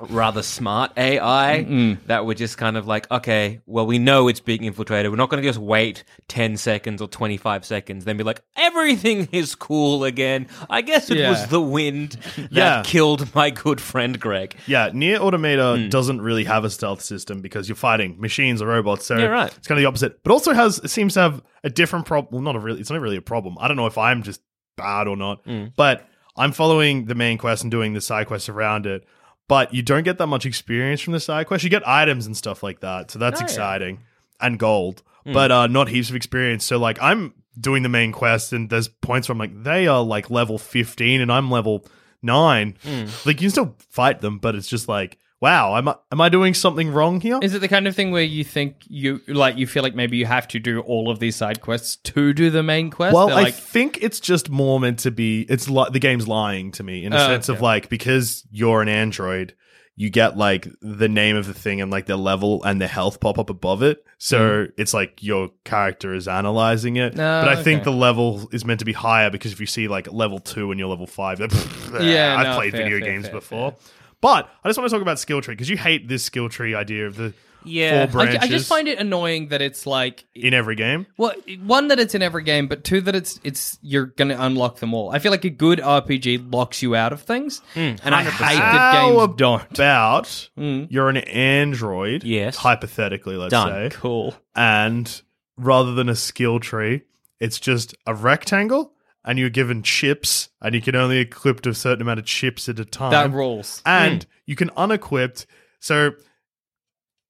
rather smart AI that were just kind of like, okay, well, we know it's being infiltrated. We're not going to just wait 10 seconds or 25 seconds, then be like, everything is cool again. I guess it was the wind that killed my good friend Greg. Yeah, Nier Automata doesn't really have a stealth system because you're fighting machines or robots, so it's kind of the opposite. But also it seems to have a different problem. Well, it's not really a problem. I don't know if I'm just bad or not, but I'm following the main quest and doing the side quests around it. But you don't get that much experience from the side quest. You get items and stuff like that, so that's exciting. And gold. But not heaps of experience. So like, I'm doing the main quest and there's points where I'm like, they are like level 15 and I'm level 9. Like, you can still fight them, but it's just like, wow, am I doing something wrong here? Is it the kind of thing where you think you feel like maybe you have to do all of these side quests to do the main quest? Well, I think it's just more meant to be, it's like the game's lying to me in a sense of like, because you're an android, you get like the name of the thing and like their level and their health pop up above it. So it's like your character is analyzing it. But I think the level is meant to be higher, because if you see like level 2 and you're level 5, I've played video games before. Fair. But I just want to talk about skill tree, because you hate this skill tree idea of the four branches. I just find it annoying that it's like in every game. Well, one, that it's in every game, but two, that it's you're going to unlock them all. I feel like a good RPG locks you out of things, and I hate that games don't. About you're an android, hypothetically, let's say, cool, and rather than a skill tree, it's just a rectangle. And you're given chips, and you can only equip a certain amount of chips at a time. That rules. And you can unequip. So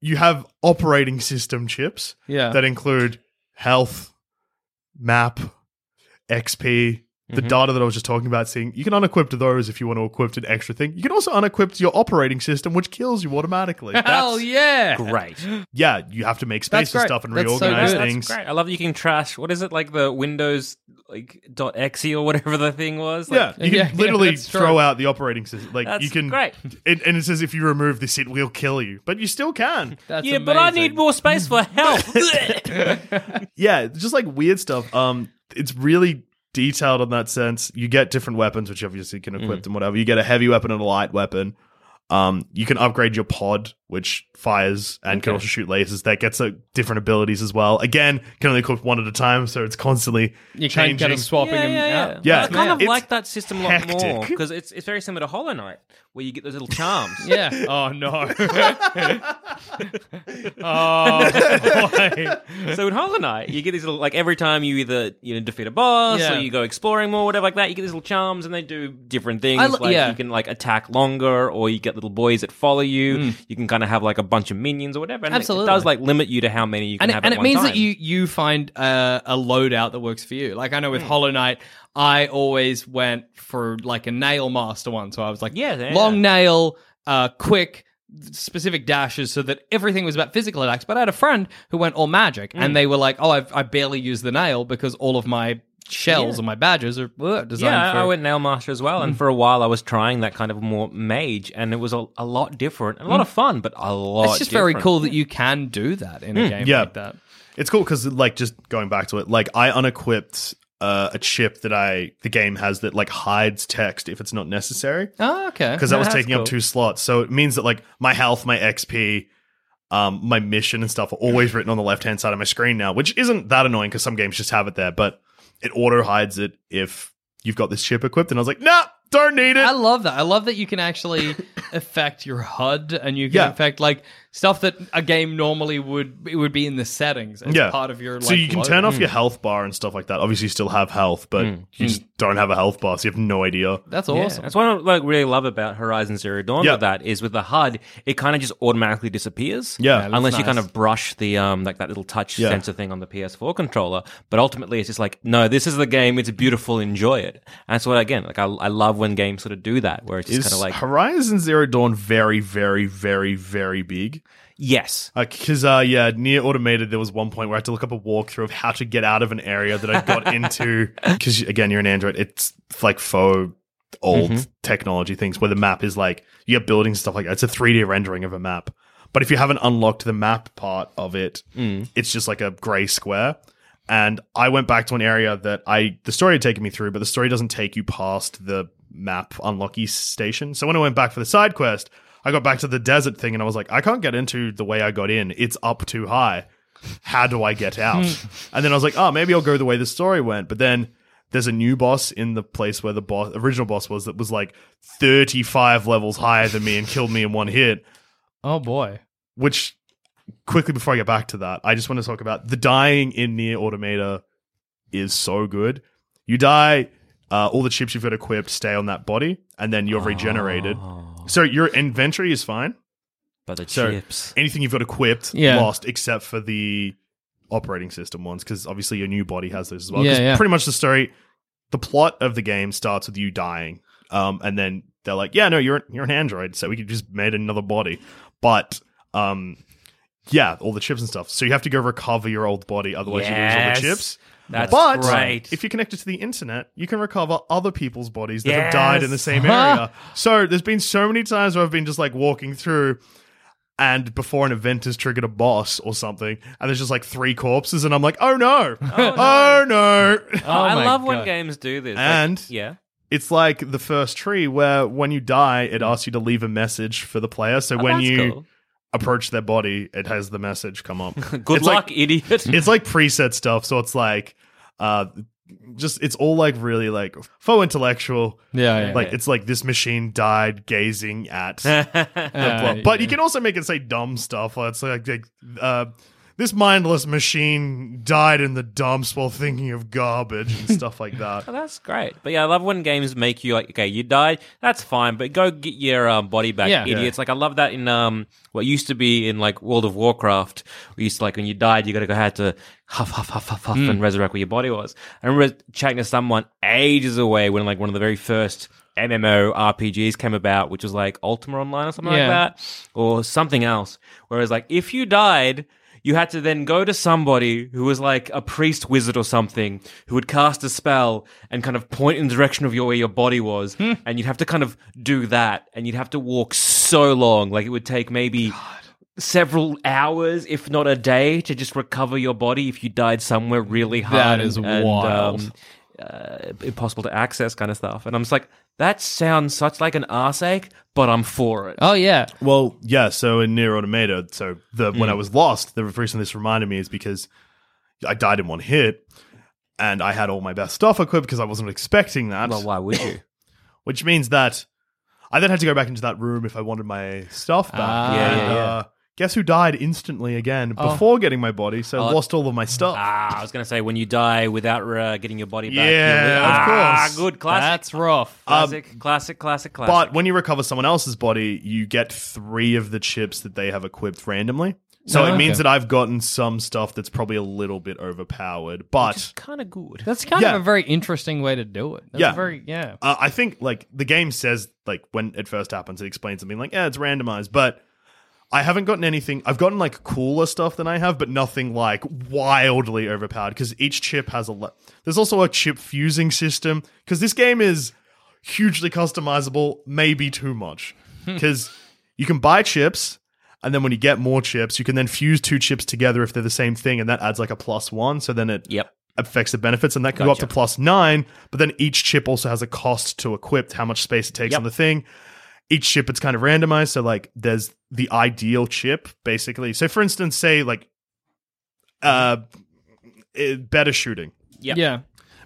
you have operating system chips that include health, map, XP, the data that I was just talking about, seeing you can unequip those if you want to equip an extra thing. You can also unequip your operating system, which kills you automatically. Hell yeah! Great. Yeah, you have to make space for stuff and reorganize things. That's great. I love you can trash, what is it, like the Windows like .exe or whatever the thing was? Like, yeah, you can literally throw out the operating system. Like, that's you can, great. And it says if you remove this, it will kill you. But you still can. That's amazing. But I need more space for health. Yeah, just like weird stuff. It's really detailed in that sense. You get different weapons, which obviously can equip them, whatever. You get a heavy weapon and a light weapon. You can upgrade your pod, which fires and can also shoot lasers. That gets different abilities as well. Again, can only equip one at a time, so it's constantly changing. Can't get them swapping. Yeah. I kind of like that system a lot more, because it's very similar to Hollow Knight, where you get those little charms. Yeah. Oh, no. So in Hollow Knight, you get these little, like, every time you either defeat a boss or you go exploring more, whatever like that, you get these little charms and they do different things. You can, like, attack longer, or you get little boys that follow you. You can kind of have, like, a bunch of minions or whatever. And absolutely. It does, like, limit you to how many you can have at one time. And it means that you find a loadout that works for you. Like, I know with Hollow Knight, I always went for, like, a nail master one. So I was like, long nail, quick, specific dashes, so that everything was about physical attacks. But I had a friend who went all magic, and they were like, oh, I barely use the nail because all of my shells and my badges are designed for... I went nail master as well, and for a while I was trying that kind of more mage, and it was a lot different, a lot of fun, but a lot different. It's just very cool that you can do that in a game like that. It's cool because, like, just going back to it, like, I unequipped a chip that the game has that, like, hides text if it's not necessary. Oh, okay. Because that was taking up 2 slots, so it means that, like, my health, my XP... my mission and stuff are always written on the left-hand side of my screen now, which isn't that annoying because some games just have it there, but it auto-hides it if you've got this chip equipped. And I was like, nah, don't need it. I love that. I love that you can actually affect your HUD, and you can affect, like, stuff that a game normally would be in the settings as part of your, like, so you can turn off your health bar and stuff like that. Obviously, you still have health, but you just don't have a health bar, so you have no idea. That's awesome. That's what I, like, really love about Horizon Zero Dawn with that, is with the HUD, it kind of just automatically disappears. Yeah. Unless you kind of brush the like that little touch sensor thing on the PS4 controller. But ultimately, it's just like, no, this is the game. It's beautiful. Enjoy it. And that's what, again, like, I love when games sort of do that, where it's just kind of like... Horizon Zero Dawn very, very, very, very big? Yes. Because, Nier Automata, there was one point where I had to look up a walkthrough of how to get out of an area that I got into. Because, again, you're an android. It's like faux old technology things where the map is like, you get buildings and stuff like that. It's a 3D rendering of a map. But if you haven't unlocked the map part of it, it's just like a grey square. And I went back to an area that the story had taken me through, but the story doesn't take you past the map unlocky station. So when I went back for the side quest, I got back to the desert thing and I was like, I can't get into the way I got in. It's up too high. How do I get out? And then I was like, oh, maybe I'll go the way the story went. But then there's a new boss in the place where the original boss was, that was like 35 levels higher than me and killed me in one hit. Oh, boy. Which, quickly before I get back to that, I just want to talk about the dying in Nier Automata is so good. You die... all the chips you've got equipped stay on that body, and then you're regenerated. So your inventory is fine. But the chips. Anything you've got equipped, lost, except for the operating system ones, because obviously your new body has those as well. Yeah, pretty much the plot of the game starts with you dying. And then they're like, yeah, no, you're an android, so we could just made another body. But... all the chips and stuff. So you have to go recover your old body, otherwise you lose all the chips. That's great. If you're connected to the internet, you can recover other people's bodies that have died in the same area. So there's been so many times where I've been just like walking through, and before an event has triggered a boss or something, and there's just like 3 corpses, and I'm like, oh no, oh no. I love when games do this. And it's like the first tree, where when you die, it asks you to leave a message for the player. So when you... Cool. approach their body, it has the message come up. Good luck, idiot. It's like preset stuff, so it's like just it's all like really like faux intellectual. It's like this machine died gazing at the blood. But you can also make it say dumb stuff. It's like this mindless machine died in the dumps while thinking of garbage and stuff like that. Oh, that's great. But yeah, I love when games make you like, okay, you died, that's fine, but go get your body back, idiots. Yeah. Like I love that in what used to be in like World of Warcraft. We used to like when you died, you got to go had to huff and resurrect where your body was. I remember chatting to someone ages away when like one of the very first MMORPGs came about, which was like Ultima Online or something like that, or something else. Whereas like if you died, you had to then go to somebody who was like a priest wizard or something who would cast a spell and kind of point in the direction of where your body was, and you'd have to kind of do that, and you'd have to walk so long, like it would take maybe several hours, if not a day, to just recover your body if you died somewhere really hard. That is wild. Impossible to access kind of stuff. And I'm just like, that sounds such like an arse ache, but I'm for it. Oh, yeah. Well, yeah, so in Nier Automata, when I was lost, the reason this reminded me is because I died in one hit, and I had all my best stuff equipped because I wasn't expecting that. Well, why would you? Which means that I then had to go back into that room if I wanted my stuff back. Guess who died instantly again before getting my body, so I lost all of my stuff. I was going to say, when you die without getting your body back. Yeah, of course. Good, classic. That's rough. Classic. But when you recover someone else's body, you get 3 of the chips that they have equipped randomly. So it means that I've gotten some stuff that's probably a little bit overpowered, but which is kind of good. That's kind of a very interesting way to do it. That's I think like the game says, like when it first happens, it explains something like, it's randomized, but I haven't gotten anything. I've gotten like cooler stuff than I have, but nothing like wildly overpowered because each chip has there's also a chip fusing system because this game is hugely customizable, maybe too much. Because you can buy chips, and then when you get more chips, you can then fuse 2 chips together if they're the same thing, and that adds like a +1. So then it affects the benefits, and that can go up to +9. But then each chip also has a cost to equip, how much space it takes on the thing. Each chip, it's kind of randomized, so like there's the ideal chip, basically. So for instance, say like better shooting. Yeah.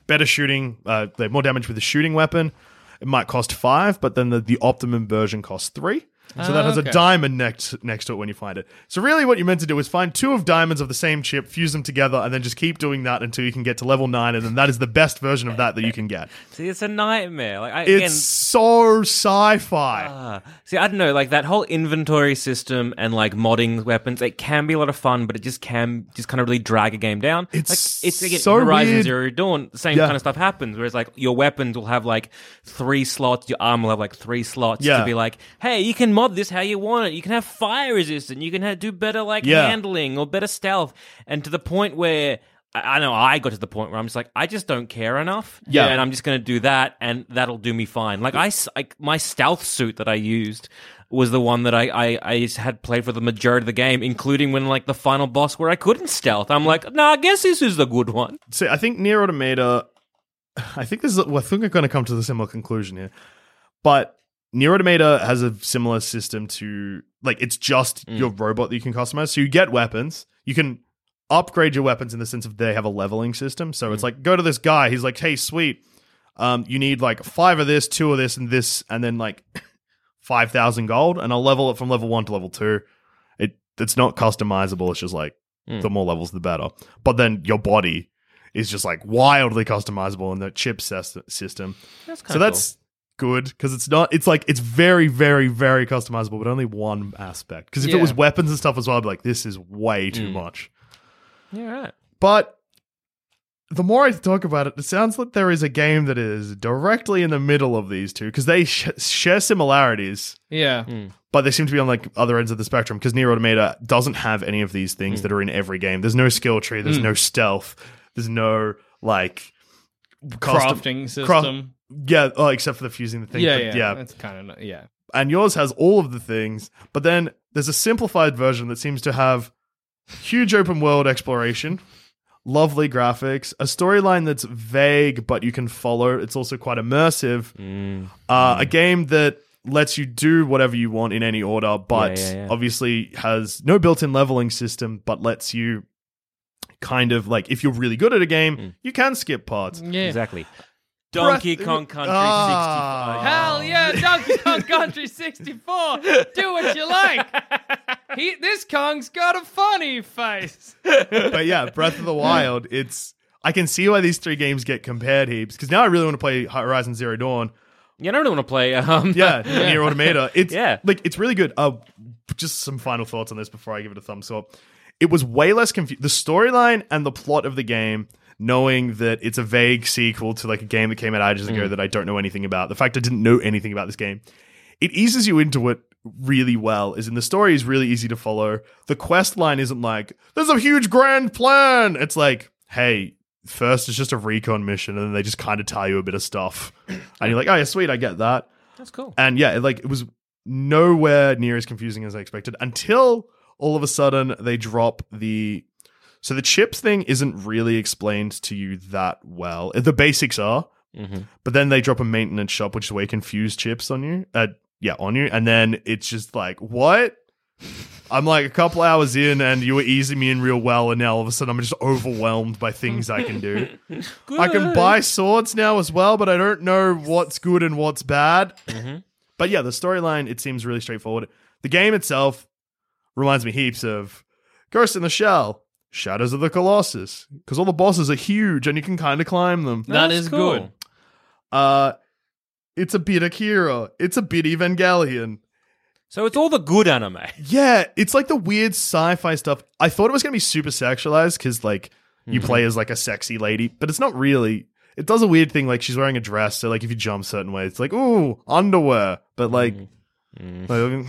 Better shooting, they have more damage with the shooting weapon. It might cost 5, but then the optimum version costs 3. So that has a diamond next to it when you find it. So really what you're meant to do is find 2 of diamonds of the same chip, fuse them together, and then just keep doing that until you can get to level 9, and then that is the best version of that you can get. See, it's a nightmare. Like, it's so sci-fi. See, I don't know, like that whole inventory system and like modding weapons, it can be a lot of fun, but it just can just kind of really drag a game down. It's like, so Horizon weird. Zero Dawn, the same kind of stuff happens, whereas like your weapons will have like 3 slots, your arm will have like 3 slots to be like, hey, you can mod this how you want it. You can have fire resistance. You can do better like handling or better stealth. And to the point where I know I got to the point where I'm just like, I just don't care enough. Yeah. And I'm just going to do that and that'll do me fine. Like my stealth suit that I used was the one that I just had played for the majority of the game, including when like the final boss where I couldn't stealth. I'm like, I guess this is the good one. See, I think Nier Automata, I think we're going to come to the similar conclusion here. But Nier Automata has a similar system to, like, it's just your robot that you can customize. So you get weapons. You can upgrade your weapons in the sense of they have a leveling system. So it's like, go to this guy. He's like, hey, sweet. You need, like, 5 of this, 2 of this, and then, like, 5,000 gold. And I'll level it from level 1 to level 2. It's not customizable. It's just, like, the more levels, the better. But then your body is just, like, wildly customizable in the chip system. That's kind of cool. Good, because it's very, very, very customizable, but only one aspect. Because if it was weapons and stuff as well, I'd be like, this is way too much. Yeah, right. But the more I talk about it, it sounds like there is a game that is directly in the middle of these two, because they share similarities. Yeah. But they seem to be on like other ends of the spectrum, because Nier Automata doesn't have any of these things that are in every game. There's no skill tree, there's no stealth, there's no like crafting system. Except for the fusing the thing. Yeah. That's kind of, And yours has all of the things, but then there's a simplified version that seems to have huge open world exploration, lovely graphics, a storyline that's vague, but you can follow. It's also quite immersive. A game that lets you do whatever you want in any order, but obviously has no built-in leveling system, but lets you kind of like, if you're really good at a game, you can skip parts. Yeah. Exactly. Donkey Kong Country 64. Hell yeah, Donkey Kong Country 64. Do what you like. This Kong's got a funny face. But yeah, Breath of the Wild, I can see why these three games get compared heaps, because now I really want to play Horizon Zero Dawn. Yeah, I don't really want to play Nier Automata. It's it's really good. Just some final thoughts on this before I give it a thumbs up. It was way less confusing. The storyline and the plot of the game, knowing that it's a vague sequel to like a game that came out ages ago that I don't know anything about. The fact I didn't know anything about this game, it eases you into it really well. Is in the story is really easy to follow. The quest line isn't like, there's a huge grand plan. It's like, hey, first it's just a recon mission, and then they just kind of tell you a bit of stuff, and you're like, oh yeah, sweet, I get that. That's cool. And yeah, it was nowhere near as confusing as I expected until all of a sudden they drop the. So the chips thing isn't really explained to you that well. The basics are, but then they drop a maintenance shop, which is where you confuse chips on you. And then it's just like, what? I'm like a couple hours in, and you were easing me in real well, and now all of a sudden I'm just overwhelmed by things I can do. I can buy swords now as well, but I don't know what's good and what's bad. But yeah, the storyline, it seems really straightforward. The game itself reminds me heaps of Ghost in the Shell. Shadows of the Colossus, because all the bosses are huge and you can kind of climb them. That's cool. Good. It's a bit Akira. It's a bit Evangelion. So it's all the good anime. Yeah, it's like the weird sci-fi stuff. I thought it was going to be super sexualized because you play as like a sexy lady, but it's not really. It does a weird thing, like she's wearing a dress, so like if you jump certain ways, it's like, ooh, underwear. But but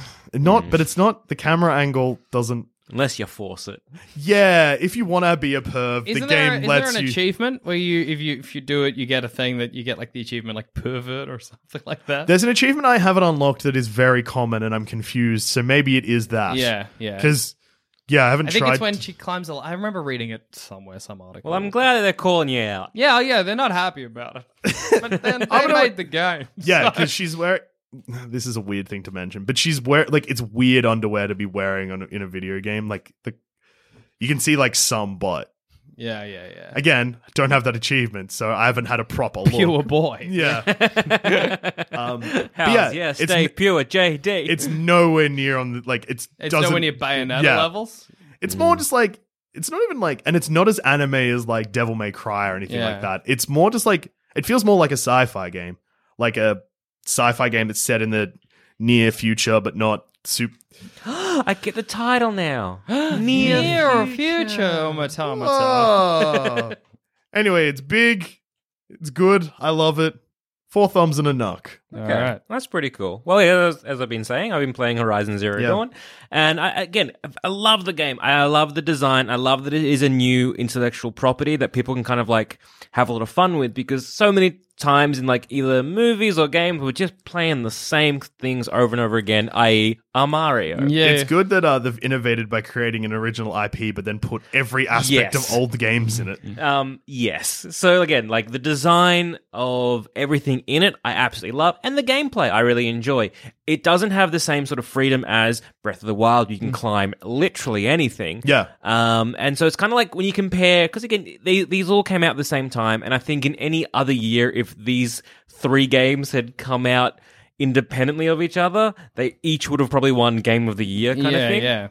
it's not, the camera angle doesn't. Unless you force it. Yeah, if you want to be a perv, the game lets you. Is there an achievement where if you do it, you get a thing that you get like the achievement like pervert or something like that? There's an achievement I haven't unlocked that is very common and I'm confused, so maybe it is that. Yeah. Because, I haven't tried. I think it's when she climbs a... I remember reading it somewhere, some article. Well, I'm glad they're calling you out. Yeah, they're not happy about it. But then they made the game. Yeah, because she's wearing... This is a weird thing to mention, but she's wearing it's weird underwear to be wearing in a video game. Like you can see like some butt. Yeah. Again, don't have that achievement, so I haven't had a proper look. Pure boy. Yeah. Stay pure, JD. It's nowhere near on the It's nowhere near Bayonetta levels. It's more just like it's not even like, and it's not as anime as like Devil May Cry or anything like that. It's more just like it feels more like a sci-fi game, like a. Sci-fi game that's set in the near future, but not super. I get the title now. Near Future Automata. Anyway, it's big. It's good. I love it. 4 thumbs and a knuck. Okay. All right. That's pretty cool. Well, yeah, as I've been saying, I've been playing Horizon Zero Dawn. And I love the game. I love the design. I love that it is a new intellectual property that people can kind of like have a lot of fun with, because so many times in like either movies or games, we're just playing the same things over and over again, i.e. a Mario. Yeah. It's good that they've innovated by creating an original IP, but then put every aspect of old games in it. Yes. So again, like the design of everything in it, I absolutely love. And the gameplay I really enjoy. It doesn't have the same sort of freedom as Breath of the Wild. You can climb literally anything. Yeah. And so it's kind of like when you compare... Because again, these all came out at the same time. And I think in any other year, if these 3 games had come out independently of each other, they each would have probably won Game of the Year kind of thing. Yeah.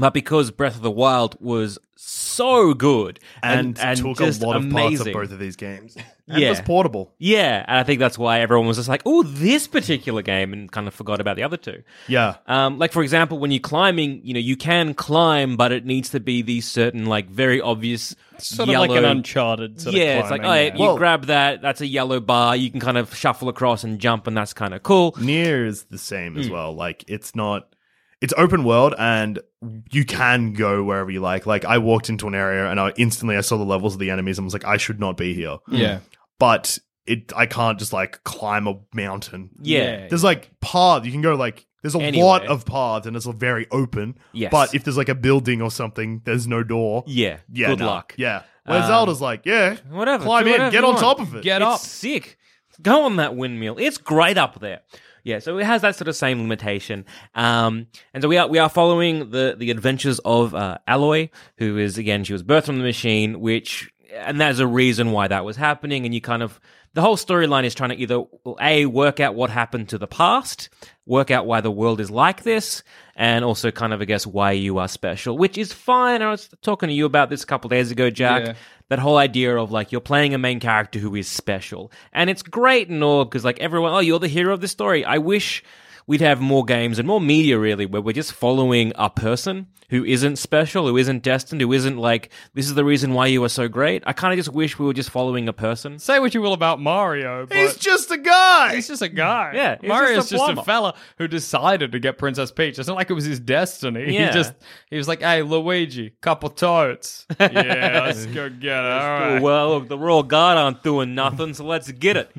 But because Breath of the Wild was so good and took just a lot of parts of both of these games. And it was portable. Yeah, and I think that's why everyone was just like, oh, this particular game, and kind of forgot about the other 2. Yeah. Like, for example, when you're climbing, you can climb, but it needs to be these certain, very obvious sort yellow... of like an Uncharted sort of climbing. Yeah, it's like, you grab that, that's a yellow bar, you can kind of shuffle across and jump, and that's kind of cool. Nier is the same as well. It's not... It's open world, and you can go wherever you like. I walked into an area, and I instantly saw the levels of the enemies, and was like, I should not be here. Yeah. But I can't just, climb a mountain. Yeah. There's, paths. You can go, there's a lot of paths, and it's very open. Yes. But if there's, a building or something, there's no door. Yeah. Yeah. Good luck. Yeah. Where Zelda's whatever. Climb in. Get on top of it. Get up. It's sick. Go on that windmill. It's great up there. Yeah, so it has that sort of same limitation, and so we are following the adventures of Aloy, who is, again, she was birthed from the machine, which and there's a reason why that was happening, and you kind of, the whole storyline is trying to either, A, work out what happened to the past, work out why the world is like this, and also kind of, I guess, why you are special, which is fine. I was talking to you about this a couple days ago, Jack, that whole idea of, like, you're playing a main character who is special, and it's great and all, because, like, everyone, oh, you're the hero of the story. I wish we'd have more games and more media, really, where we're just following a person who isn't special, who isn't destined, who isn't like, this is the reason why you are so great. I kind of just wish we were just following a person. Say what you will about Mario, but he's just a guy! He's just a guy. Yeah, Mario's just a fella who decided to get Princess Peach. It's not like it was his destiny. Yeah. He was like, hey, Luigi, couple totes. Yeah, let's go get it. All right. Well, look, the Royal Guard aren't doing nothing, so let's get it.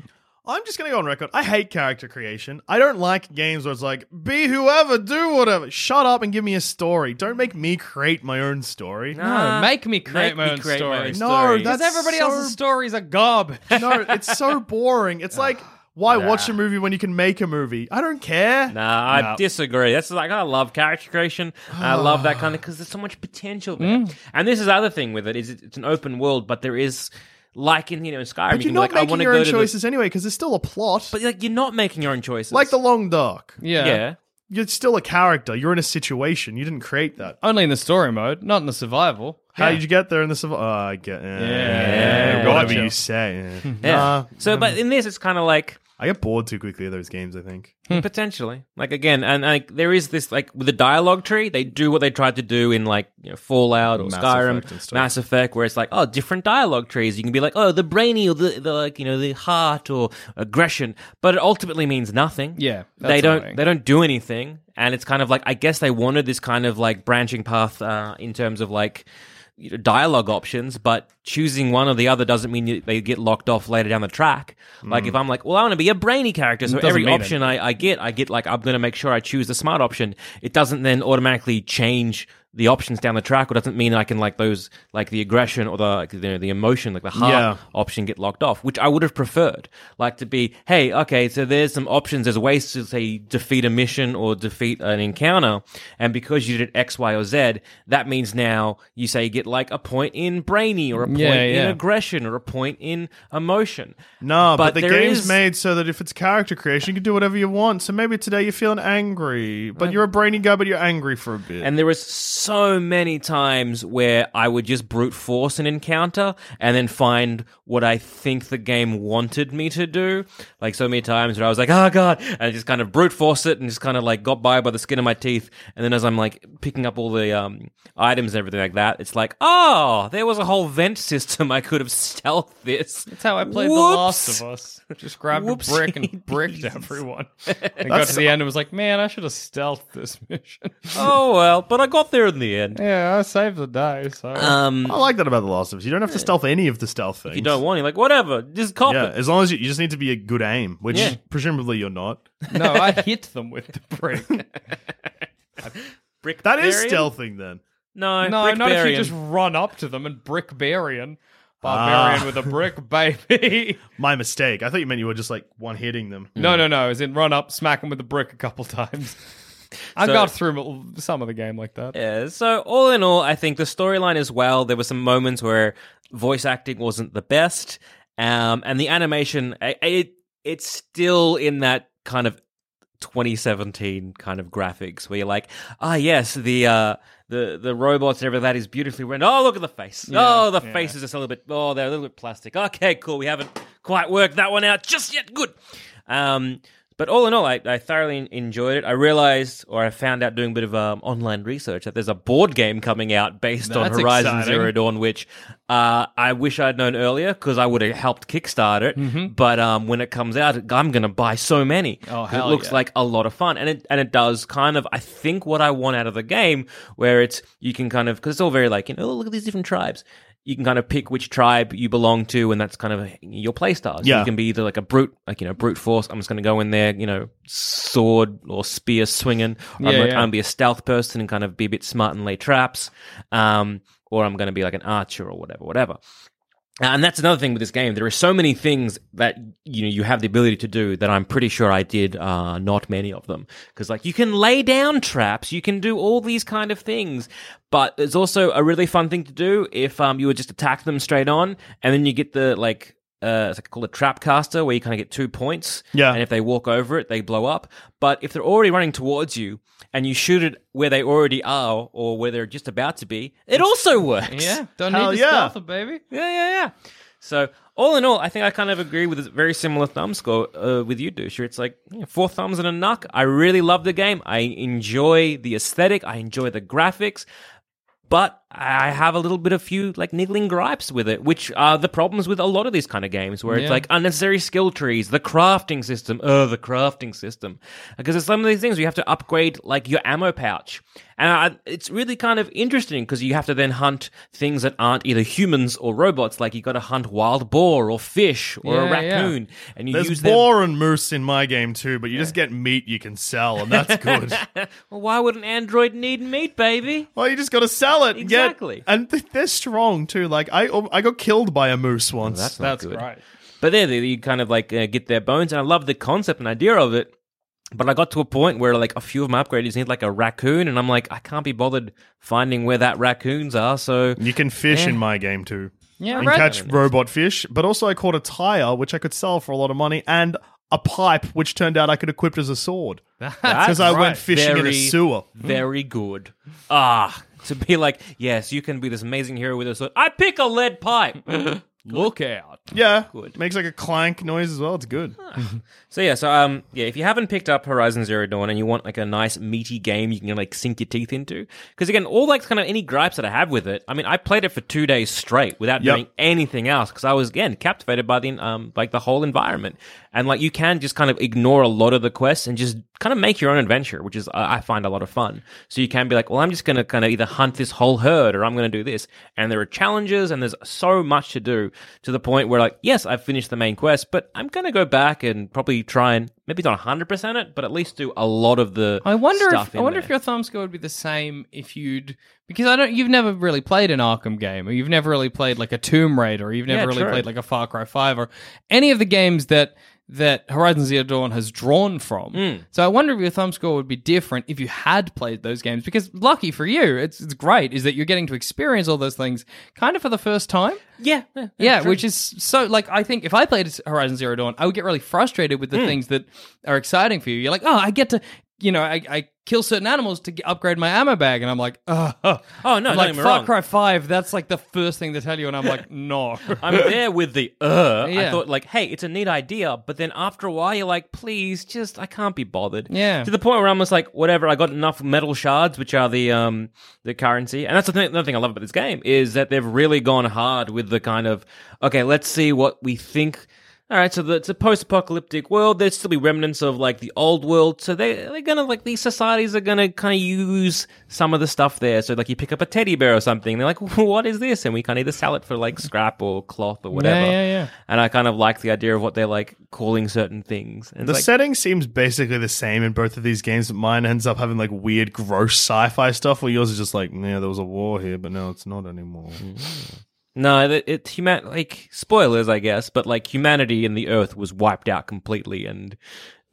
I'm just going to go on record. I hate character creation. I don't like games where it's like, be whoever, do whatever. Shut up and give me a story. Don't make me create my own story. No, make me create my own story. No, because everybody else's stories are garbage. No, it's so boring. It's like, why watch a movie when you can make a movie? I don't care. Nah, I disagree. That's like, I love character creation. I love that kind of, because there's so much potential there. And this is the other thing with it, is it's an open world, but there is... Like in, you know, Skyrim, but you're not making your own choices anyway, because there's still a plot. But like, you're not making your own choices. Like the Long Dark. Yeah. You're still a character. You're in a situation. You didn't create that. Only in the story mode, not in the survival. How did you get there in the survival? Whatever you say. So, but in this, it's kind of like... I get bored too quickly of those games, I think. Potentially. Like, again, and like there is this, like, with the dialogue tree, they do what they tried to do in, like, you know, Fallout or Skyrim, Mass Effect, where it's like, oh, different dialogue trees. You can be like, oh, the brainy or the like, you know, the heart or aggression, but it ultimately means nothing. Yeah. They don't do anything, and it's kind of like, I guess they wanted this kind of, like, branching path in terms of, like, dialogue options, but choosing one or the other doesn't mean they get locked off later down the track. Like, if I'm like, well, I want to be a brainy character, so every option I get, like, I'm going to make sure I choose the smart option. It doesn't then automatically change the options down the track, or doesn't mean I can, like, those, like, the aggression or the, like, you know, the emotion, like the heart option get locked off, which I would have preferred. Like, to be, hey, okay, so there's some options, there's ways to, say, defeat a mission or defeat an encounter, and because you did X, Y, or Z, that means now you, say, you get, like, a point in brainy, or a point in aggression, or a point in emotion. No, but the game's made so that if it's character creation, you can do whatever you want. So maybe today you're feeling angry, but you're a brainy guy, but you're angry for a bit. And there was so many times where I would just brute force an encounter and then find what I think the game wanted me to do. Like, so many times where I was like, oh god, and I just kind of brute force it and just kind of like got by the skin of my teeth. And then as I'm like picking up all the items and everything like that, it's like, oh, there was a whole vent system. I could have stealthed this. That's how I played The Last of Us. Just grabbed a brick and bricked everyone. And got to the end and was like, man, I should have stealthed this mission. Oh well, but I got there in the end. Yeah, I saved the day, so... I like that about The Last of Us. You don't have to stealth any of the stealth things. If you don't want, you're like, whatever, just cop it. As long as you just need to be a good aim, which presumably you're not. No, I hit them with the brick. That is stealthing, then. No, not if you just run up to them and brickbarian. Barbarian with a brick, baby. My mistake. I thought you meant you were just, like, one-hitting them. No. As in, run up, smack them with the brick a couple times. I've got through some of the game like that. Yeah, so all in all, I think the storyline as well, there were some moments where voice acting wasn't the best, and the animation, it's still in that kind of 2017 kind of graphics where you're like, yes, the robots and everything that is beautifully rendered. Oh, look at the face. The face is just a little bit, they're a little bit plastic. Okay, cool, we haven't quite worked that one out just yet. Good. But all in all, I thoroughly enjoyed it. I realized, or I found out doing a bit of online research, that there's a board game coming out based on Horizon Zero Dawn, which I wish I'd known earlier because I would have helped kickstart it. But when it comes out, I'm going to buy so many. Oh, hell it looks like a lot of fun. And it does kind of, I think, what I want out of the game, where it's, you can kind of, because it's all very like, you know, look at these different tribes. You can kind of pick which tribe you belong to, and that's kind of your play style. So you can be either like a brute force. I'm just going to go in there, you know, sword or spear swinging. I'm going to be a stealth person and kind of be a bit smart and lay traps, or I'm going to be like an archer or whatever. And that's another thing with this game. There are so many things that you have the ability to do that I'm pretty sure I did not many of them. Because you can lay down traps, you can do all these kind of things, but it's also a really fun thing to do if you would just attack them straight on, and then you get the it's called a trap caster, where you kind of get 2 points. Yeah. And if they walk over it, they blow up. But if they're already running towards you and you shoot it where they already are or where they're just about to be, it also works. Yeah. Don't need to stealth it, baby. Yeah. So all in all, I think I kind of agree with a very similar thumb score with you, Dusha. It's 4 thumbs and a knuck. I really love the game. I enjoy the aesthetic. I enjoy the graphics. But I have a little bit of few niggling gripes with it, which are the problems with a lot of these kind of games, where it's unnecessary skill trees, the crafting system. Oh, the crafting system. Because there's some of these things where you have to upgrade your ammo pouch. And it's really kind of interesting because you have to then hunt things that aren't either humans or robots. Like you got to hunt wild boar or fish or a raccoon. Yeah. And there's boar and moose in my game too, but you just get meat you can sell, and that's good. Well, why would an android need meat, baby? Well, you just got to sell it. Exactly. They're strong too. I got killed by a moose once. Oh, that's good. Right. But there you kind of get their bones, and I love the concept and idea of it. But I got to a point where a few of my upgrades need a raccoon, and I'm I can't be bothered finding where that raccoons are. So you can fish in my game too. Yeah, and catch robot fish. But also I caught a tire which I could sell for a lot of money, and a pipe which turned out I could equip as a sword because I went fishing in a sewer. Very good. Ah. To be yes, you can be this amazing hero with a sword. I pick a lead pipe. Look out. Yeah. Good. Makes a clank noise as well. It's good. So if you haven't picked up Horizon Zero Dawn and you want a nice meaty game you can sink your teeth into, because again, all kind of any gripes that I have with it, I mean, I played it for 2 days straight without doing anything else because I was again captivated by the the whole environment. And you can just kind of ignore a lot of the quests and just kind of make your own adventure, which is I find a lot of fun. So you can be I'm just going to kind of either hunt this whole herd or I'm going to do this. And there are challenges and there's so much to do, to the point where yes, I've finished the main quest, but I'm going to go back and probably try and maybe not 100% it, but at least do a lot of the stuff. I wonder if your thumb score would be the same if you'd, because you've never really played an Arkham game, or you've never really played a Tomb Raider, or you've never really played a Far Cry 5 or any of the games that Horizon Zero Dawn has drawn from. So I wonder if your thumb score would be different if you had played those games, because lucky for you, it's great, is that you're getting to experience all those things kind of for the first time. Yeah, which is so, I think if I played Horizon Zero Dawn, I would get really frustrated with the things that are exciting for you. You're I get to, I kill certain animals to upgrade my ammo bag, and I'm no, don't get me wrong. Far Cry 5, that's the first thing they tell you, and I'm no. I'm there with the I thought hey, it's a neat idea, but then after a while you're please, just I can't be bothered. Yeah. To the point where I'm just whatever, I got enough metal shards, which are the currency, and that's another thing I love about this game is that they've really gone hard with the kind of okay, let's see what we think. All right, so it's a post-apocalyptic world. There'd still be remnants of the old world. So they're gonna these societies are gonna kind of use some of the stuff there. So you pick up a teddy bear or something. They're well, what is this? And we kind of either sell it for scrap or cloth or whatever. Yeah. And I kind of like the idea of what they're calling certain things. And the setting seems basically the same in both of these games, but mine ends up having weird, gross sci-fi stuff, where yours is just yeah, there was a war here, but now it's not anymore. No, it's spoilers, I guess, but humanity and the Earth was wiped out completely, and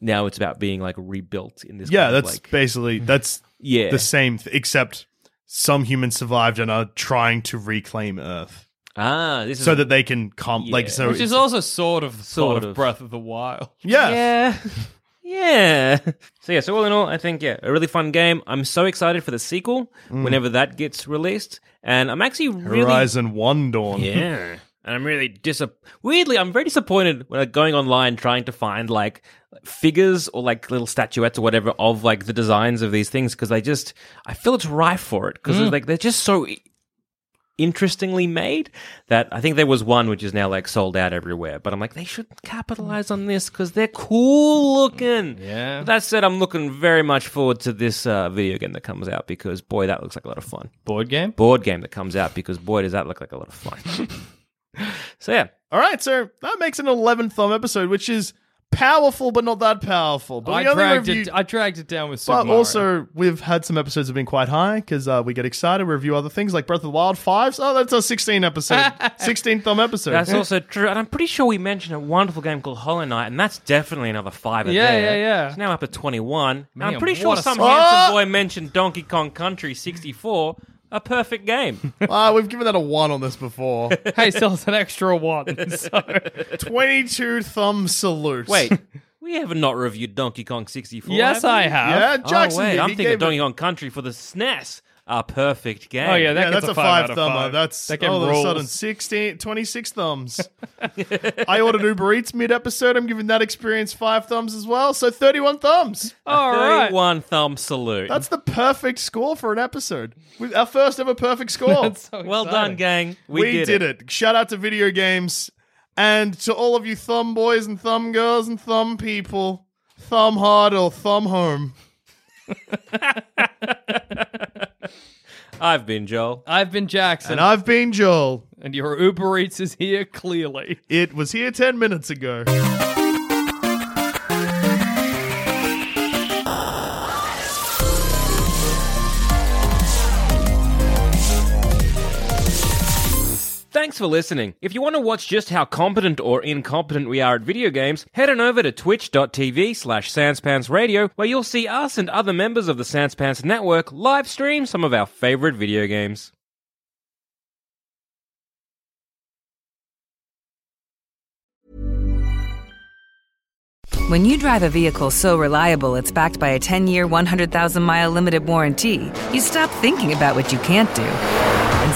now it's about being rebuilt in this. Yeah, that's basically the same, except some humans survived and are trying to reclaim Earth. Ah, this is so that they can come so, which is also sort of Breath of the Wild. Yeah. Yeah. So all in all, I think, a really fun game. I'm so excited for the sequel whenever that gets released. And I'm actually really... Horizon 1 Dawn. Yeah. And I'm really weirdly, I'm very disappointed when going online trying to find, figures or, little statuettes or whatever of, the designs of these things, because I feel it's rife for it, because, they're just so... interestingly made that I think there was one which is now sold out everywhere, but I'm they should capitalize on this because they're cool looking. Yeah. That said, I'm looking very much forward to this video game that comes out because boy, that looks like a lot of fun. Board game that comes out because boy, does that look like a lot of fun. So yeah. All right, so that makes an 11 thumb episode, which is powerful, but not that powerful. But I dragged it down with Super Mario. But also, we've had some episodes that have been quite high because we get excited. We review other things like Breath of the Wild 5s. Oh, that's our 16th episode. 16th thumb episode. That's also true. And I'm pretty sure we mentioned a wonderful game called Hollow Knight, and that's definitely another 5 there. Yeah. It's now up at 21. Man, I'm pretty sure some handsome boy mentioned Donkey Kong Country 64. A perfect game. We've given that a 1 on this before. Hey, so it's an extra 1. So 22 thumb salutes. Wait, we have not reviewed Donkey Kong 64. Yes, I have. Yeah, Jackson. Oh, wait, I'm thinking Donkey Kong Country for the SNES. A perfect game. Oh, yeah, that's a 5 thumber. That's that game all rules. Of a sudden 16, 26 thumbs. I ordered Uber Eats mid-episode. I'm giving that experience 5 thumbs as well. So 31 thumbs. All right. 31 thumb salute. That's the perfect score for an episode. Our first ever perfect score. So well done, gang. We did it. Shout out to video games and to all of you thumb boys and thumb girls and thumb people. Thumb hard or thumb home. I've been Joel. I've been Jackson. And I've been Joel. And your Uber Eats is here, clearly. It was here 10 minutes ago. Thanks for listening. If you want to watch just how competent or incompetent we are at video games, head on over to twitch.tv/SansPantsRadio, where you'll see us and other members of the Sans Pants Network live stream some of our favorite video games. When you drive a vehicle so reliable it's backed by a 10-year, 100,000-mile limited warranty, you stop thinking about what you can't do and